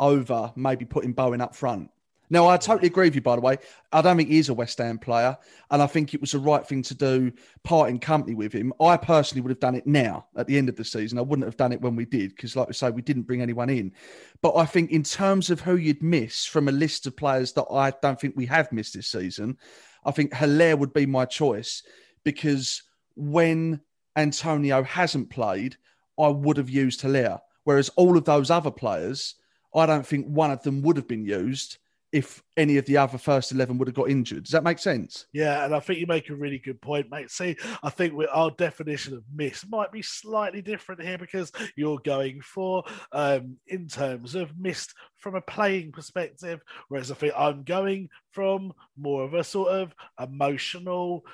over maybe putting Bowen up front. Now, I totally agree with you, by the way. I don't think he is a West Ham player, and I think it was the right thing to do, parting company with him. I personally would have done it now, at the end of the season. I wouldn't have done it when we did, because like we say, we didn't bring anyone in. But I think in terms of who you'd miss from a list of players that I don't think we have missed this season, I think Haller would be my choice, because when Antonio hasn't played, I would have used Haller. Whereas all of those other players, I don't think one of them would have been used if any of the other first 11 would have got injured. Does that make sense? Yeah, and I think you make a really good point, mate. See, I think our definition of miss might be slightly different here, because you're going for, in terms of missed from a playing perspective, whereas I think I'm going from more of a sort of emotional,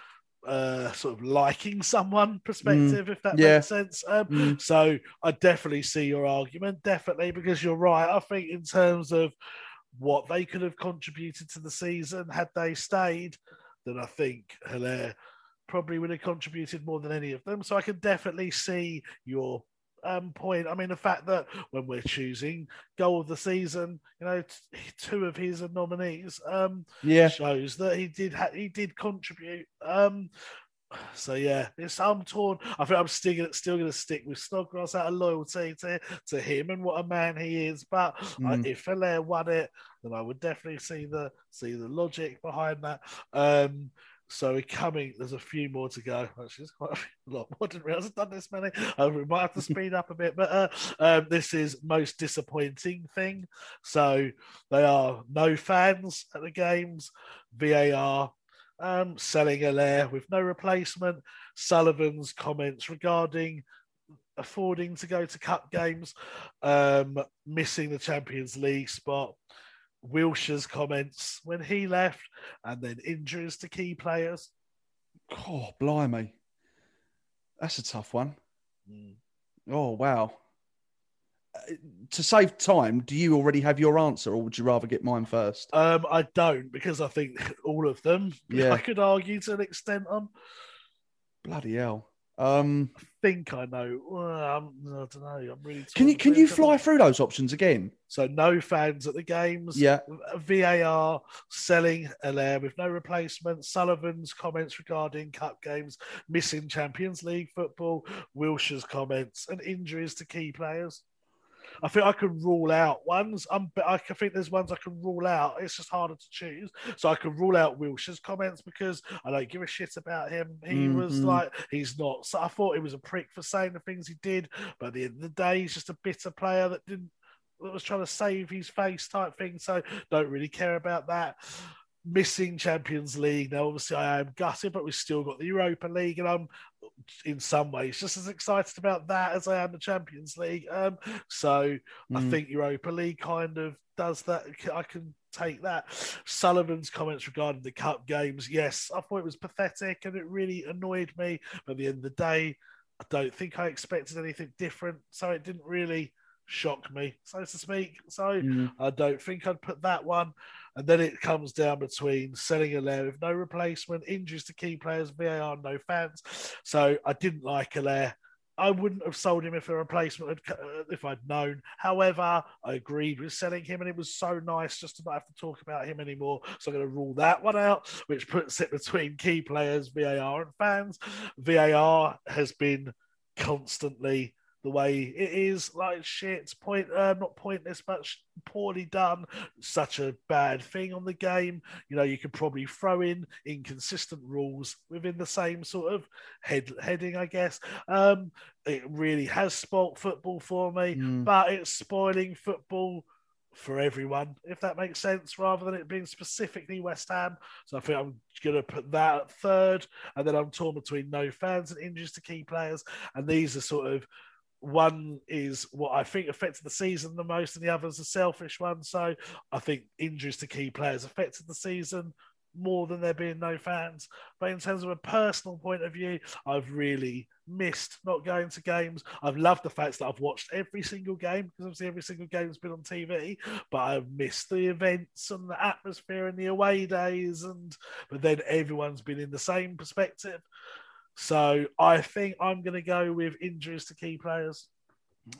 sort of liking someone perspective, if that makes sense. So I definitely see your argument, definitely, because you're right. I think in terms of what they could have contributed to the season had they stayed, then I think Haller probably would have contributed more than any of them. So I can definitely see your point. I mean, the fact that when we're choosing goal of the season, you know, 2 of his nominees shows that he did contribute. So yeah, I'm torn. I think I'm still going to stick with Snodgrass out of loyalty to him and what a man he is. But if Haller won it, then I would definitely see the logic behind that. So we're coming. There's a few more to go. Actually, there's quite a lot more. Didn't realize I've done this many. We might have to speed up a bit. But this is most disappointing thing. So they are no fans at the games. VAR. Selling Haller with no replacement. Sullivan's comments regarding affording to go to cup games. Missing the Champions League spot. Wilshere's comments when he left, and then injuries to key players. Oh, blimey. That's a tough one. Oh, wow. To save time, do you already have your answer, or would you rather get mine first? I don't, because I think all of them, I could argue to an extent on. Bloody hell. I think I know. I don't know. I'm really. Can you fly through those options again? So no fans at the games. Yeah. VAR, selling Haller with no replacement. Sullivan's comments regarding cup games. Missing Champions League football. Wilshere's comments and injuries to key players. I think I can rule out ones. I think there's ones I can rule out. It's just harder to choose. So I can rule out Wilshere's comments because I don't give a shit about him. He was like, he's not. So I thought he was a prick for saying the things he did. But at the end of the day, he's just a bitter player that didn't, that was trying to save his face type thing. So don't really care about that. Missing Champions League. Now, obviously, I am gutted, but we've still got the Europa League, and I'm in some ways just as excited about that as I am the Champions League. I think Europa League kind of does that. I can take that. Sullivan's comments regarding the cup games. Yes, I thought it was pathetic and it really annoyed me. But at the end of the day, I don't think I expected anything different. So it didn't really shock me, so to speak. I don't think I'd put that one. And then it comes down between selling Haller with no replacement, injuries to key players, VAR, no fans. So I didn't like Haller. I wouldn't have sold him if a replacement had, if I'd known. However, I agreed with selling him, and it was so nice just to not have to talk about him anymore. So I'm going to rule that one out, which puts it between key players, VAR, and fans. VAR has been constantly the way it is, like shit, poorly done, such a bad thing on the game. You know, you could probably throw in inconsistent rules within the same sort of heading, I guess. It really has spoilt football for me, but it's spoiling football for everyone, if that makes sense, rather than it being specifically West Ham. So I think I'm going to put that at third, and then I'm torn between no fans and injuries to key players. And these are sort of, one is what I think affected the season the most, and the other is a selfish one. So I think injuries to key players affected the season more than there being no fans. But in terms of a personal point of view, I've really missed not going to games. I've loved the fact that I've watched every single game, because obviously every single game has been on TV, but I've missed the events and the atmosphere and the away days, but then everyone's been in the same perspective. So I think I'm going to go with injuries to key players.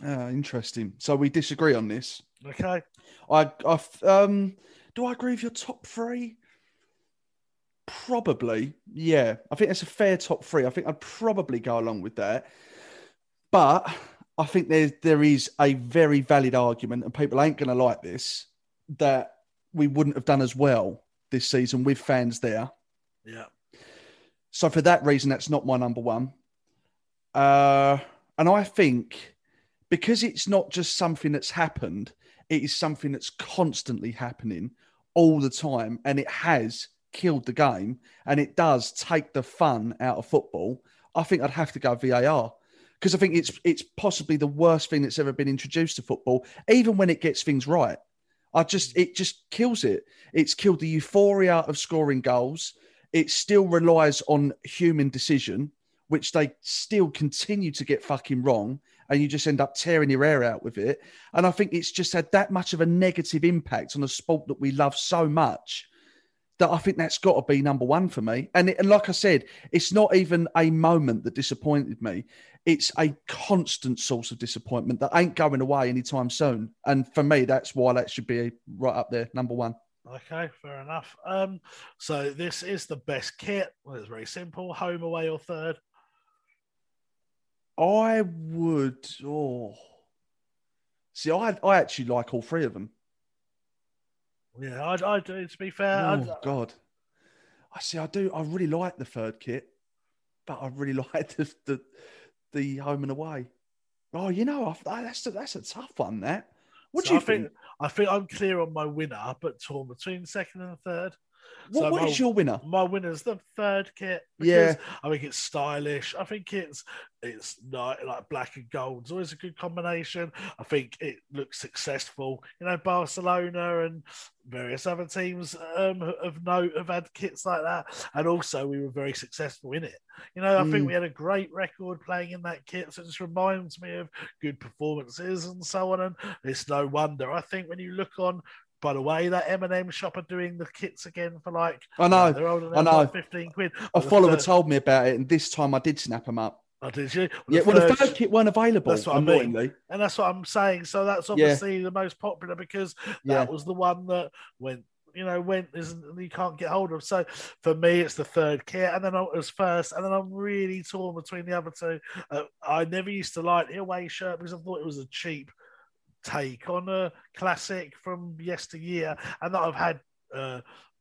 Interesting. So we disagree on this. Okay. Do I agree with your top three? Probably, yeah. I think that's a fair top three. I think I'd probably go along with that. But I think there is a very valid argument, and people ain't going to like this, that we wouldn't have done as well this season with fans there. Yeah. So for that reason, that's not my number one. And I think because it's not just something that's happened, it is something that's constantly happening all the time. And it has killed the game, and it does take the fun out of football. I think I'd have to go VAR, because I think it's possibly the worst thing that's ever been introduced to football, even when it gets things right. It just kills it. It's killed the euphoria of scoring goals. It still relies on human decision, which they still continue to get fucking wrong. And you just end up tearing your hair out with it. And I think it's just had that much of a negative impact on a sport that we love so much that I think that's got to be number one for me. And like I said, it's not even a moment that disappointed me. It's a constant source of disappointment that ain't going away anytime soon. And for me, that's why that should be right up there, number one. Okay, fair enough. So this is the best kit. Well, it's very simple. Home, away, or third? I would... See, I actually like all three of them. Yeah, I do, to be fair. God. I do. I really like the third kit, but I really like the home and away. Oh, you know, that's a tough one, that. What do you think? I think I'm clear on my winner, but torn between second and third. What is your winner? My winner's the third kit. Yeah, I think it's stylish. I think it's not, like black and gold. It's always a good combination. I think it looks successful. You know, Barcelona and various other teams of note have had kits like that, and also we were very successful in it. You know, I think we had a great record playing in that kit, so it just reminds me of good performances and so on. And it's no wonder. I think when you look on. By the way, that M&M shop are doing the kits again for like 15 quid. A follower told me about it, and this time I did snap them up. Oh, did you? The third kit weren't available. That's what I mean. And that's what I'm saying. So that's obviously the most popular, because that was the one that you can't get hold of. So for me, it's the third kit, and then it was first, and then I'm really torn between the other two. I never used to like the away shirt because I thought it was a cheap take on a classic from yesteryear, and that I've had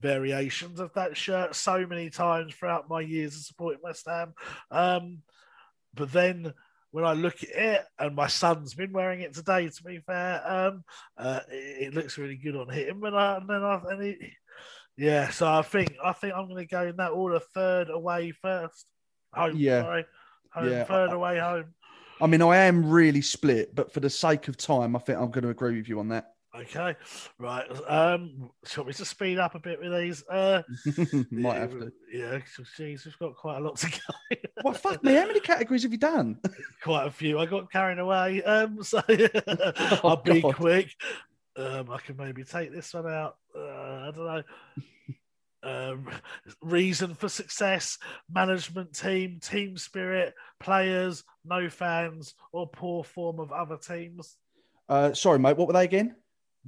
variations of that shirt so many times throughout my years of supporting West Ham. But then when I look at it, and my son's been wearing it today, to be fair, it looks really good on him. So I think I'm going to go in that order: third, away, first, home. Yeah. Sorry. Home, yeah. Third, away, home. I mean, I am really split, but for the sake of time, I think I'm going to agree with you on that. Okay, right. Shall we just speed up a bit with these? Might have to. Yeah, geez, we've got quite a lot to go. Well, fuck me, how many categories have you done? Quite a few. I got carried away, so I'll be quick. I can maybe take this one out. I don't know. Reason for success, management team, team spirit, players, no fans, or poor form of other teams. Sorry, mate, what were they again?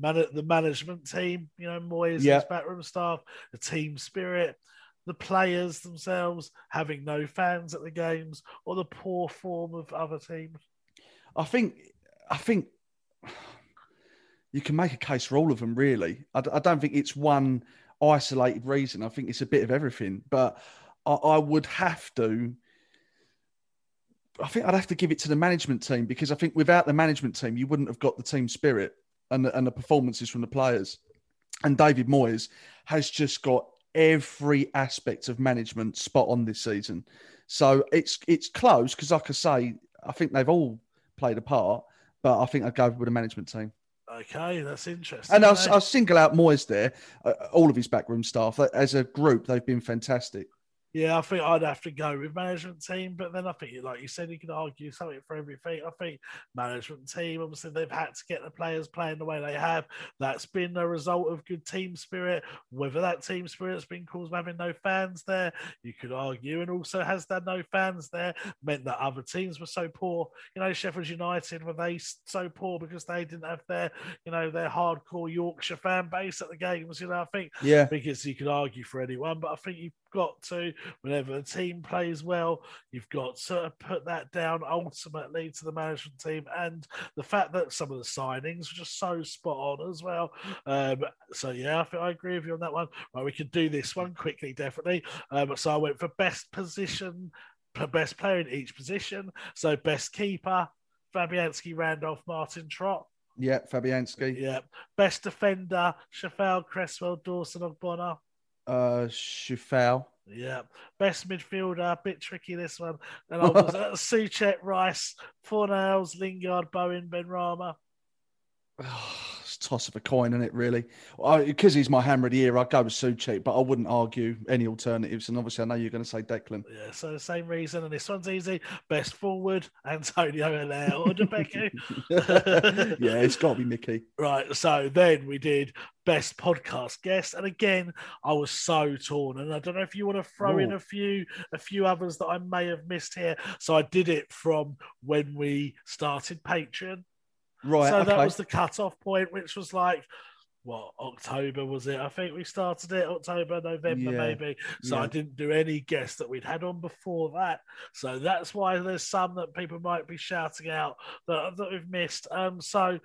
The management team, you know, Moyes, his backroom staff, the team spirit, the players themselves, having no fans at the games, or the poor form of other teams. I think you can make a case for all of them, really. I don't think it's one isolated reason. I think it's a bit of everything, but I'd have to give it to the management team, because I think without the management team, you wouldn't have got the team spirit and the performances from the players. And David Moyes has just got every aspect of management spot on this season. So it's close, because like I say, I think they've all played a part, but I think I'd go with the management team. Okay, that's interesting. And I'll single out Moyes there, all of his backroom staff. As a group, they've been fantastic. Yeah, I think I'd have to go with management team, but then I think, like you said, you can argue something for everything. I think management team, obviously they've had to get the players playing the way they have. That's been a result of good team spirit. Whether that team spirit's been caused by having no fans there, you could argue, and also has that no fans there meant that other teams were so poor. You know, Sheffield United, were they so poor because they didn't have their, you know, their hardcore Yorkshire fan base at the games? You know, I think, yeah, because you could argue for anyone, but I think you got to, whenever a team plays well, you've got to sort of put that down ultimately to the management team, and the fact that some of the signings were just so spot on as well. So yeah, I think I agree with you on that one. Well, we could do this one quickly, definitely. So I went for best position, best player in each position. So best keeper, Fabianski, Randolph, Martin, Trott. Yeah, Fabianski. Yeah. Best defender, Coufal, Cresswell, Dawson, Ogbonna. Coufal. Yeah. Best midfielder, a bit tricky this one. And I was Souček, Rice, Fornals, Lingard, Bowen, Benrahma. Oh, it's a toss of a coin, isn't it, really? Because he's my hammer of the year, I'd go with Souček, but I wouldn't argue any alternatives. And obviously, I know you're going to say Declan. Yeah, so the same reason. And this one's easy. Best forward, Antonio, Haller, or Debeku. Yeah, it's got to be Mickey. Right, so then we did best podcast guest, and again I was so torn, and I don't know if you want to throw in a few others that I may have missed here. So I did it from when we started Patreon, right? So okay, that was the cut-off point, which was like, what, October was it? I think we started it October, November, maybe. So I didn't do any guests that we'd had on before that. So that's why there's some that people might be shouting out that we've missed. So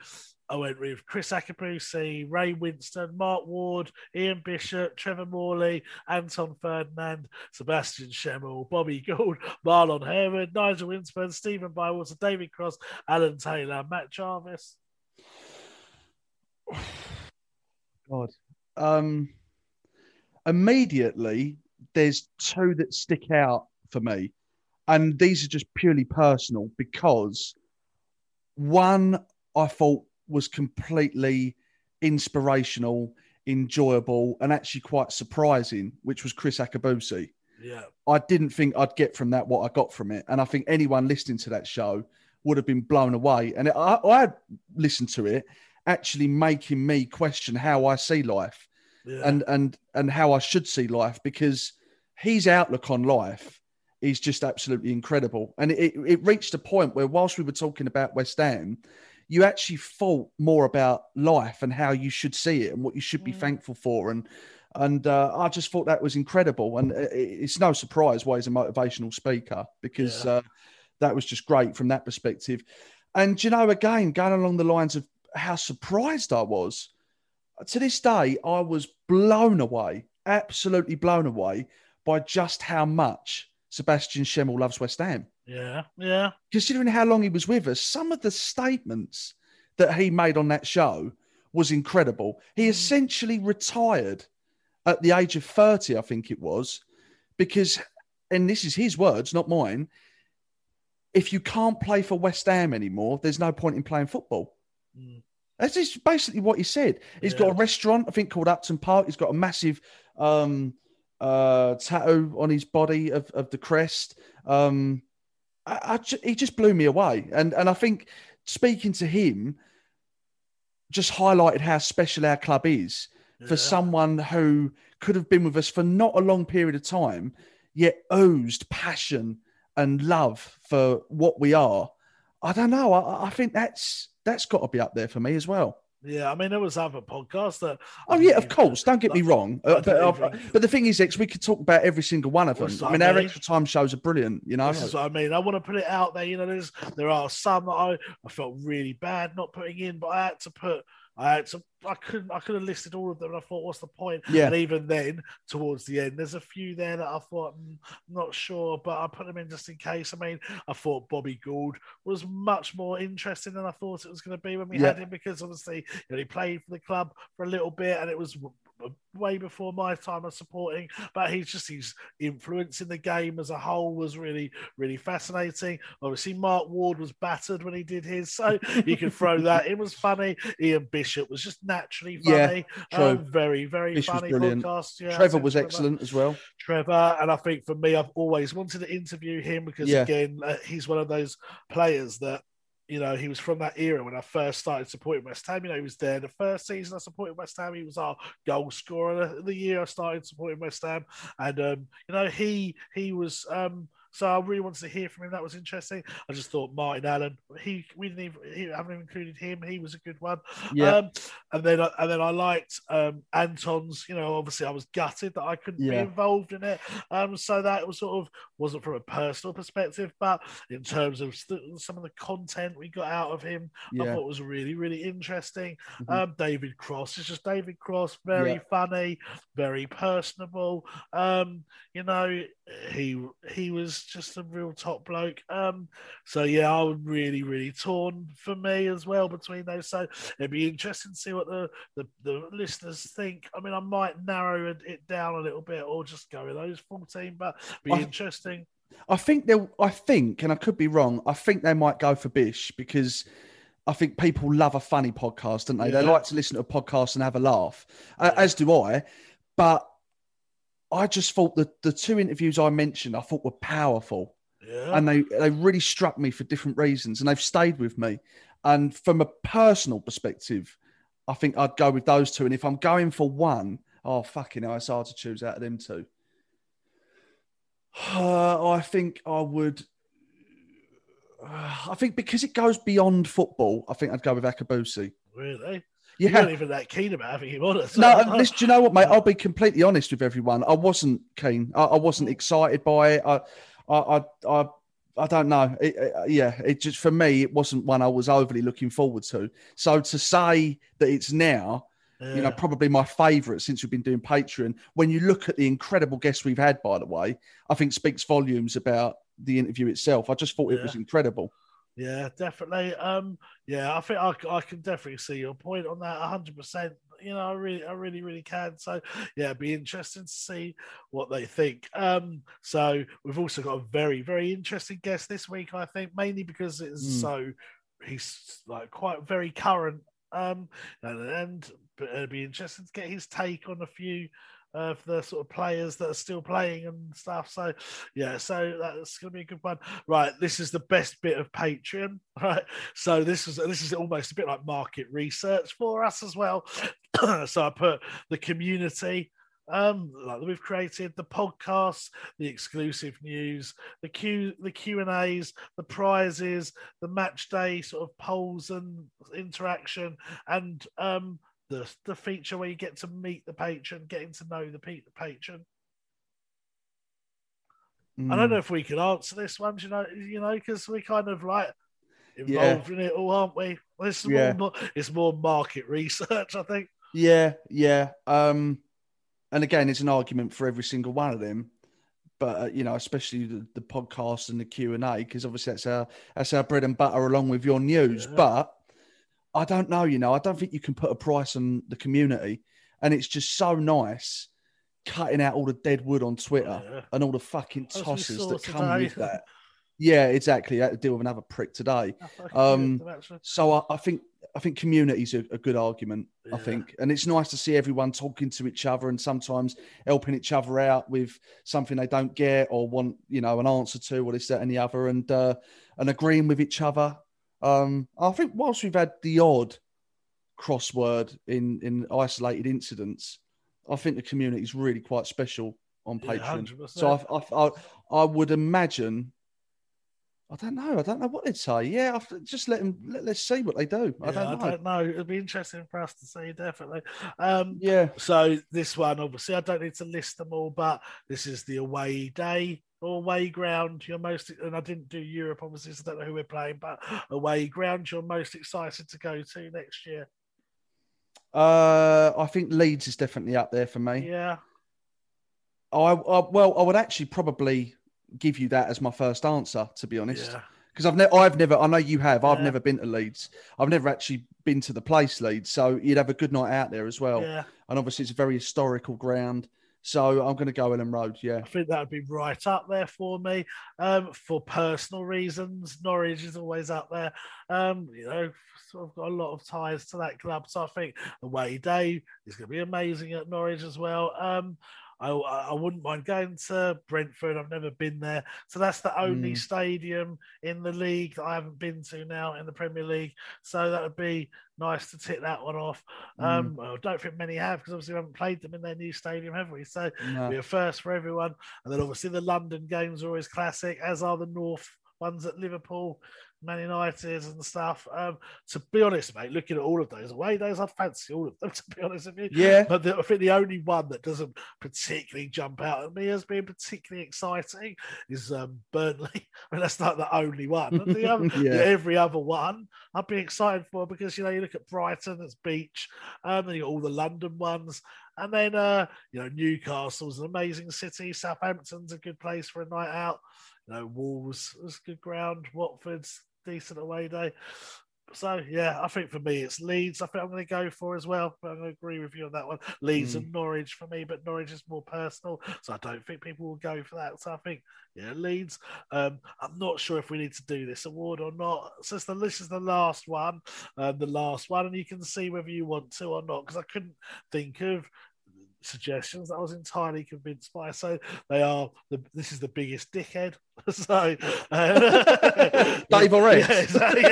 I went with Kriss Akabusi, Ray Winston, Mark Ward, Ian Bishop, Trevor Morley, Anton Ferdinand, Sebastian Schemmel, Bobby Gould, Marlon Harewood, Nigel Winsburn, Stephen Bywater, David Cross, Alan Taylor, Matt Jarvis. God. Immediately, there's two that stick out for me, and these are just purely personal, because one I thought was completely inspirational, enjoyable, and actually quite surprising, which was Kriss Akabusi. Yeah, I didn't think I'd get from that what I got from it, and I think anyone listening to that show would have been blown away. And I listened to it, actually making me question how I see life, and how I should see life, because his outlook on life is just absolutely incredible. And it reached a point where, whilst we were talking about West Ham, you actually thought more about life and how you should see it and what you should be thankful for. And I just thought that was incredible. And it's no surprise why he's a motivational speaker, because that was just great from that perspective. And, you know, again, going along the lines of how surprised I was. To this day, I was blown away, absolutely blown away by just how much Sebastian Schemmel loves West Ham. Yeah, yeah. Considering how long he was with us, some of the statements that he made on that show was incredible. He essentially retired at the age of 30, I think it was, because, and this is his words, not mine, if you can't play for West Ham anymore, there's no point in playing football. Mm. That's basically what he said. He's got a restaurant, I think, called Upton Park. He's got a massive tattoo on his body of the crest. He just blew me away. And I think speaking to him just highlighted how special our club is for someone who could have been with us for not a long period of time, yet oozed passion and love for what we are. I don't know. I think that's got to be up there for me as well. Yeah, I mean, there was other podcasts that... Oh, yeah, of course. Don't get me wrong. But the thing is, X, we could talk about every single one of them. I mean, our extra time shows are brilliant, you know? This is what I mean. I want to put it out there. You know, there are some that I felt really bad not putting in, but I had to put... I could have listed all of them, and I thought, what's the point? Yeah. And even then, towards the end, there's a few there that I thought, not sure, but I put them in just in case. I mean, I thought Bobby Gould was much more interesting than I thought it was going to be when we had him, because obviously, you know, he played for the club for a little bit, and it was way before my time of supporting, but his influence in the game as a whole was really, really fascinating. Obviously, Mark Ward was battered when he did his, so you could throw that. It was funny. Ian Bishop was just naturally funny. Yeah, very, very Bishop funny podcast. Yeah, Trevor was excellent as well. Trevor, and I think for me, I've always wanted to interview him because, again, he's one of those players that, you know, he was from that era when I first started supporting West Ham. You know, he was there the first season I supported West Ham. He was our goal scorer the year I started supporting West Ham. And, you know, he was... So I really wanted to hear from him. That was interesting. I just thought Martin Allen. I haven't even included him. He was a good one. Yeah. And then I liked Anton's. You know, obviously I was gutted that I couldn't be involved in it. So that was sort of wasn't from a personal perspective, but in terms of some of the content we got out of him, I thought it was really, really interesting. Mm-hmm. David Cross is just David Cross. Very funny, very personable. You know, he was just a real top bloke. I was really, really torn for me as well between those. So it'd be interesting to see what the listeners think. I mean, I might narrow it down a little bit or just go with those 14, but it'd be interesting. I think, and I could be wrong, I think they might go for Bish because I think people love a funny podcast, don't they? Yeah. They like to listen to a podcast and have a laugh, as do I. But I just thought that the two interviews I mentioned, I thought were powerful, and they really struck me for different reasons, and they've stayed with me. And from a personal perspective, I think I'd go with those two. And if I'm going for one, it's hard to choose out of them two. I think because it goes beyond football, I think I'd go with Akabusi. Really? Yeah. You weren't even that keen about having him on us. No, do you know what, mate? I'll be completely honest with everyone. I wasn't keen. I wasn't excited by it. I don't know. It just, for me, it wasn't one I was overly looking forward to. So to say that it's now, you know, probably my favourite since we've been doing Patreon, when you look at the incredible guests we've had, by the way, I think speaks volumes about the interview itself. I just thought it was incredible. Yeah, definitely. I think I can definitely see your point on that 100%. You know, I really can. So, yeah, it'd be interesting to see what they think. So we've also got a very, very interesting guest this week, I think, mainly because it's he's like quite very current. And it'd be interesting to get his take on a few of the sort of players that are still playing and stuff. So, yeah, so that's going to be a good one. Right, this is the best bit of Patreon, right? So this is almost a bit like market research for us as well. So I put the community, like we've created, the podcasts, the exclusive news, the Q&As, the prizes, the match day sort of polls and interaction, and the feature where you get to meet the patron, getting to know the patron. I don't know if we can answer this one, you know, because we're kind of like involved in it all, aren't we? It's more, it's more market research, I think. Yeah. And again, it's an argument for every single one of them. But, you know, especially the podcast and the Q&A, because obviously that's our bread and butter along with your news. Yeah. But I don't know, you know, I don't think you can put a price on the community. And it's just so nice cutting out all the dead wood on Twitter and all the fucking tosses that come with that. Yeah, exactly. I had to deal with another prick today. So I think community's a good argument, I think. And it's nice to see everyone talking to each other and sometimes helping each other out with something they don't get or want, you know, an answer to, or this, that, and the other, and agreeing with each other. I think whilst we've had the odd crossword in isolated incidents, I think the community's really quite special on Patreon. 100%. So I would imagine... I don't know what they'd say. Yeah, just let them. Let's see what they do. I don't know. It'll be interesting for us to see, definitely. So this one, obviously, I don't need to list them all, but this is the away day or away ground. And I didn't do Europe, obviously, so I don't know who we're playing, but away ground you're most excited to go to next year. I think Leeds is definitely up there for me. Yeah. I would actually probably give you that as my first answer, to be honest, because I've never. I know you have. I've never been to Leeds. I've never actually been to the place Leeds, so you'd have a good night out there as well. Yeah. And obviously, it's a very historical ground, so I'm going to go Elland Road. Yeah, I think that would be right up there for me. For personal reasons, Norwich is always up there. You know, so I've got a lot of ties to that club, so I think away day is going to be amazing at Norwich as well. I wouldn't mind going to Brentford. I've never been there. So that's the only stadium in the league that I haven't been to now in the Premier League. So that would be nice to tick that one off. I don't think many have, because obviously we haven't played them in their new stadium, have we? So it'll be a first for everyone. And then obviously the London games are always classic, as are the North ones at Liverpool, Man United and stuff. To be honest, mate, looking at all of those away days, I fancy all of them, to be honest with you. Yeah. But I think the only one that doesn't particularly jump out at me as being particularly exciting is Burnley. I mean, that's like the only one. Every other one I'd be excited for, because, you know, you look at Brighton, it's Beach, and you got all the London ones. And then, you know, Newcastle's an amazing city. Southampton's a good place for a night out. You know, Wolves is good ground. Watford's decent away day. So, yeah, I think for me it's Leeds. I think I'm going to go for as well, but I'm going to agree with you on that one. Leeds and Norwich for me, but Norwich is more personal, so I don't think people will go for that. So I think, yeah, Leeds. I'm not sure if we need to do this award or not. So this is the last one, and you can see whether you want to or not, because I couldn't think of suggestions that I was entirely convinced by. So they are this is the biggest dickhead. So Dave O'Reilly. Yeah, exactly,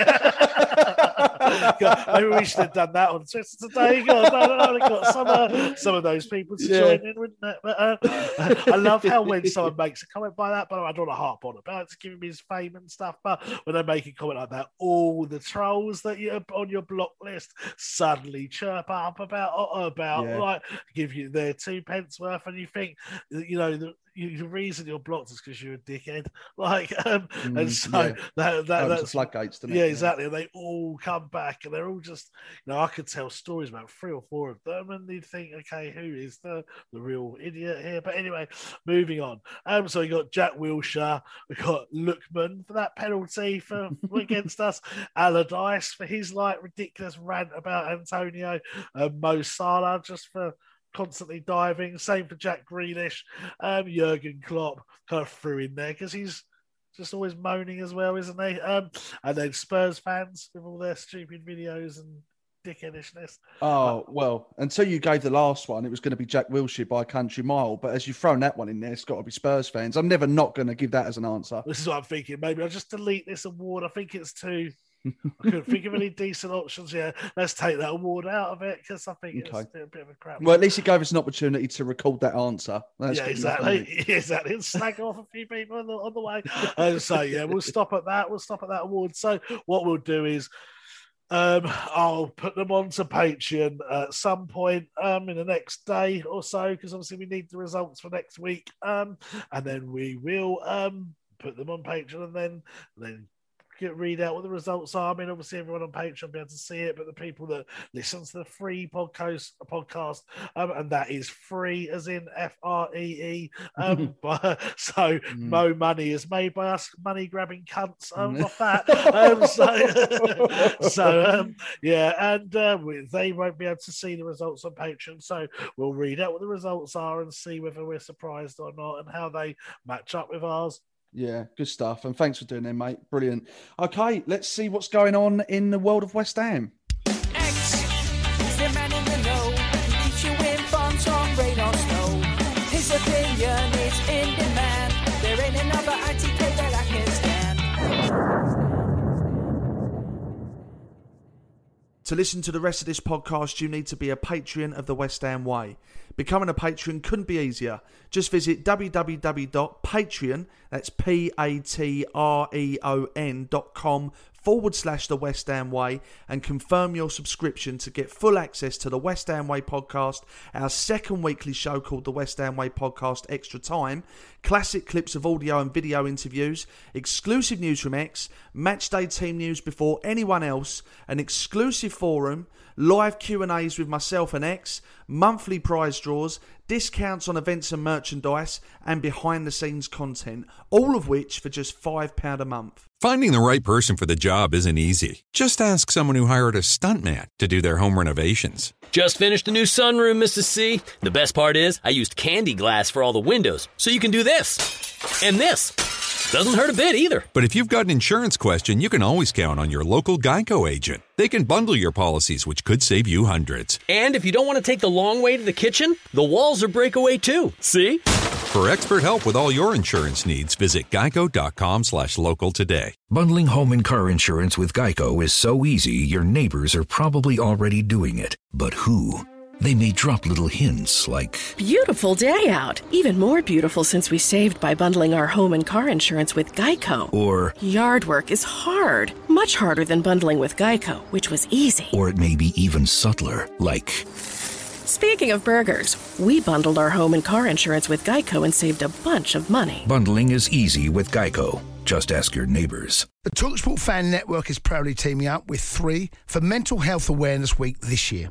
God, maybe we should have done that on Twitter today. God, no, got some of those people to join in, wouldn't it? But I love how when someone makes a comment by that, but I don't want to harp on about it, it's giving me his fame and stuff. But when they make a comment like that, all the trolls that you're on your block list suddenly chirp up about like give you their 2p worth, and you think, you know, the reason you're blocked is because you're a dickhead, like, and so that's floodgates, doesn't it? Yeah, exactly. And they all come back, and they're all just, you know, I could tell stories about 3 or 4 of them, and you'd think, okay, who is the real idiot here? But anyway, moving on. So we got Jack Wilshere, we got Lookman for that penalty for against us, Allardyce for his like ridiculous rant about Antonio, Mo Salah just for constantly diving, same for Jack Grealish. Jurgen Klopp kind of threw in there because he's just always moaning as well, isn't he? And then Spurs fans with all their stupid videos and dickheadishness. Oh, well, until you gave the last one, it was going to be Jack Wilshere by a country mile, but as you've thrown that one in there, it's got to be Spurs fans. I'm never not going to give that as an answer. This is what I'm thinking. Maybe I'll just delete this award. I think it's too... I couldn't think of any decent options. Yeah, let's take that award out of it, because I think it's a bit of a crap. Well, at least it gave us an opportunity to record that answer. Exactly. And snag off a few people on the way. So yeah, we'll stop at that. We'll stop at that award. So what we'll do is, I'll put them onto Patreon at some point in the next day or so, because obviously we need the results for next week, and then we will put them on Patreon and then accurate readout what the results are. I mean, obviously everyone on Patreon will be able to see it, but the people that listen to the free podcast and that is free as in F-R-E-E. So Mo Money is made by us money grabbing cunts off that. So they won't be able to see the results on Patreon, so we'll read out what the results are and see whether we're surprised or not and how they match up with ours. Yeah, good stuff. And thanks for doing it, mate. Brilliant. Okay, let's see what's going on in the world of West Ham. X is the man in the know. He keeps you informed on rain or snow. His opinion is in demand. There ain't another ITK that I can stand. To listen to the rest of this podcast, you need to be a Patreon of the West Ham Way. Becoming a patron couldn't be easier. Just visit www.patreon, that's patreon.com/ The West Ham Way, and confirm your subscription to get full access to the West Ham Way podcast, our second weekly show called the West Ham Way Podcast Extra Time, classic clips of audio and video interviews, exclusive news from X, matchday team news before anyone else, an exclusive forum, live Q&As with myself and X, monthly prize draws, discounts on events and merchandise, and behind-the-scenes content, all of which for just £5 a month. Finding the right person for the job isn't easy. Just ask someone who hired a stuntman to do their home renovations. Just finished a new sunroom, Mrs. C. The best part is I used candy glass for all the windows, so you can do this and this. Doesn't hurt a bit either. But if you've got an insurance question, you can always count on your local GEICO agent. They can bundle your policies, which could save you hundreds. And if you don't want to take the long way to the kitchen, the walls are breakaway too. See? For expert help with all your insurance needs, visit geico.com/local today. Bundling home and car insurance with GEICO is so easy, your neighbors are probably already doing it. But who? They may drop little hints like, "Beautiful day out. Even more beautiful since we saved by bundling our home and car insurance with GEICO." Or, "Yard work is hard. Much harder than bundling with GEICO, which was easy." Or it may be even subtler, like, "Speaking of burgers, we bundled our home and car insurance with GEICO and saved a bunch of money." Bundling is easy with GEICO. Just ask your neighbors. The TalkSport Fan Network is proudly teaming up with 3 for Mental Health Awareness Week this year.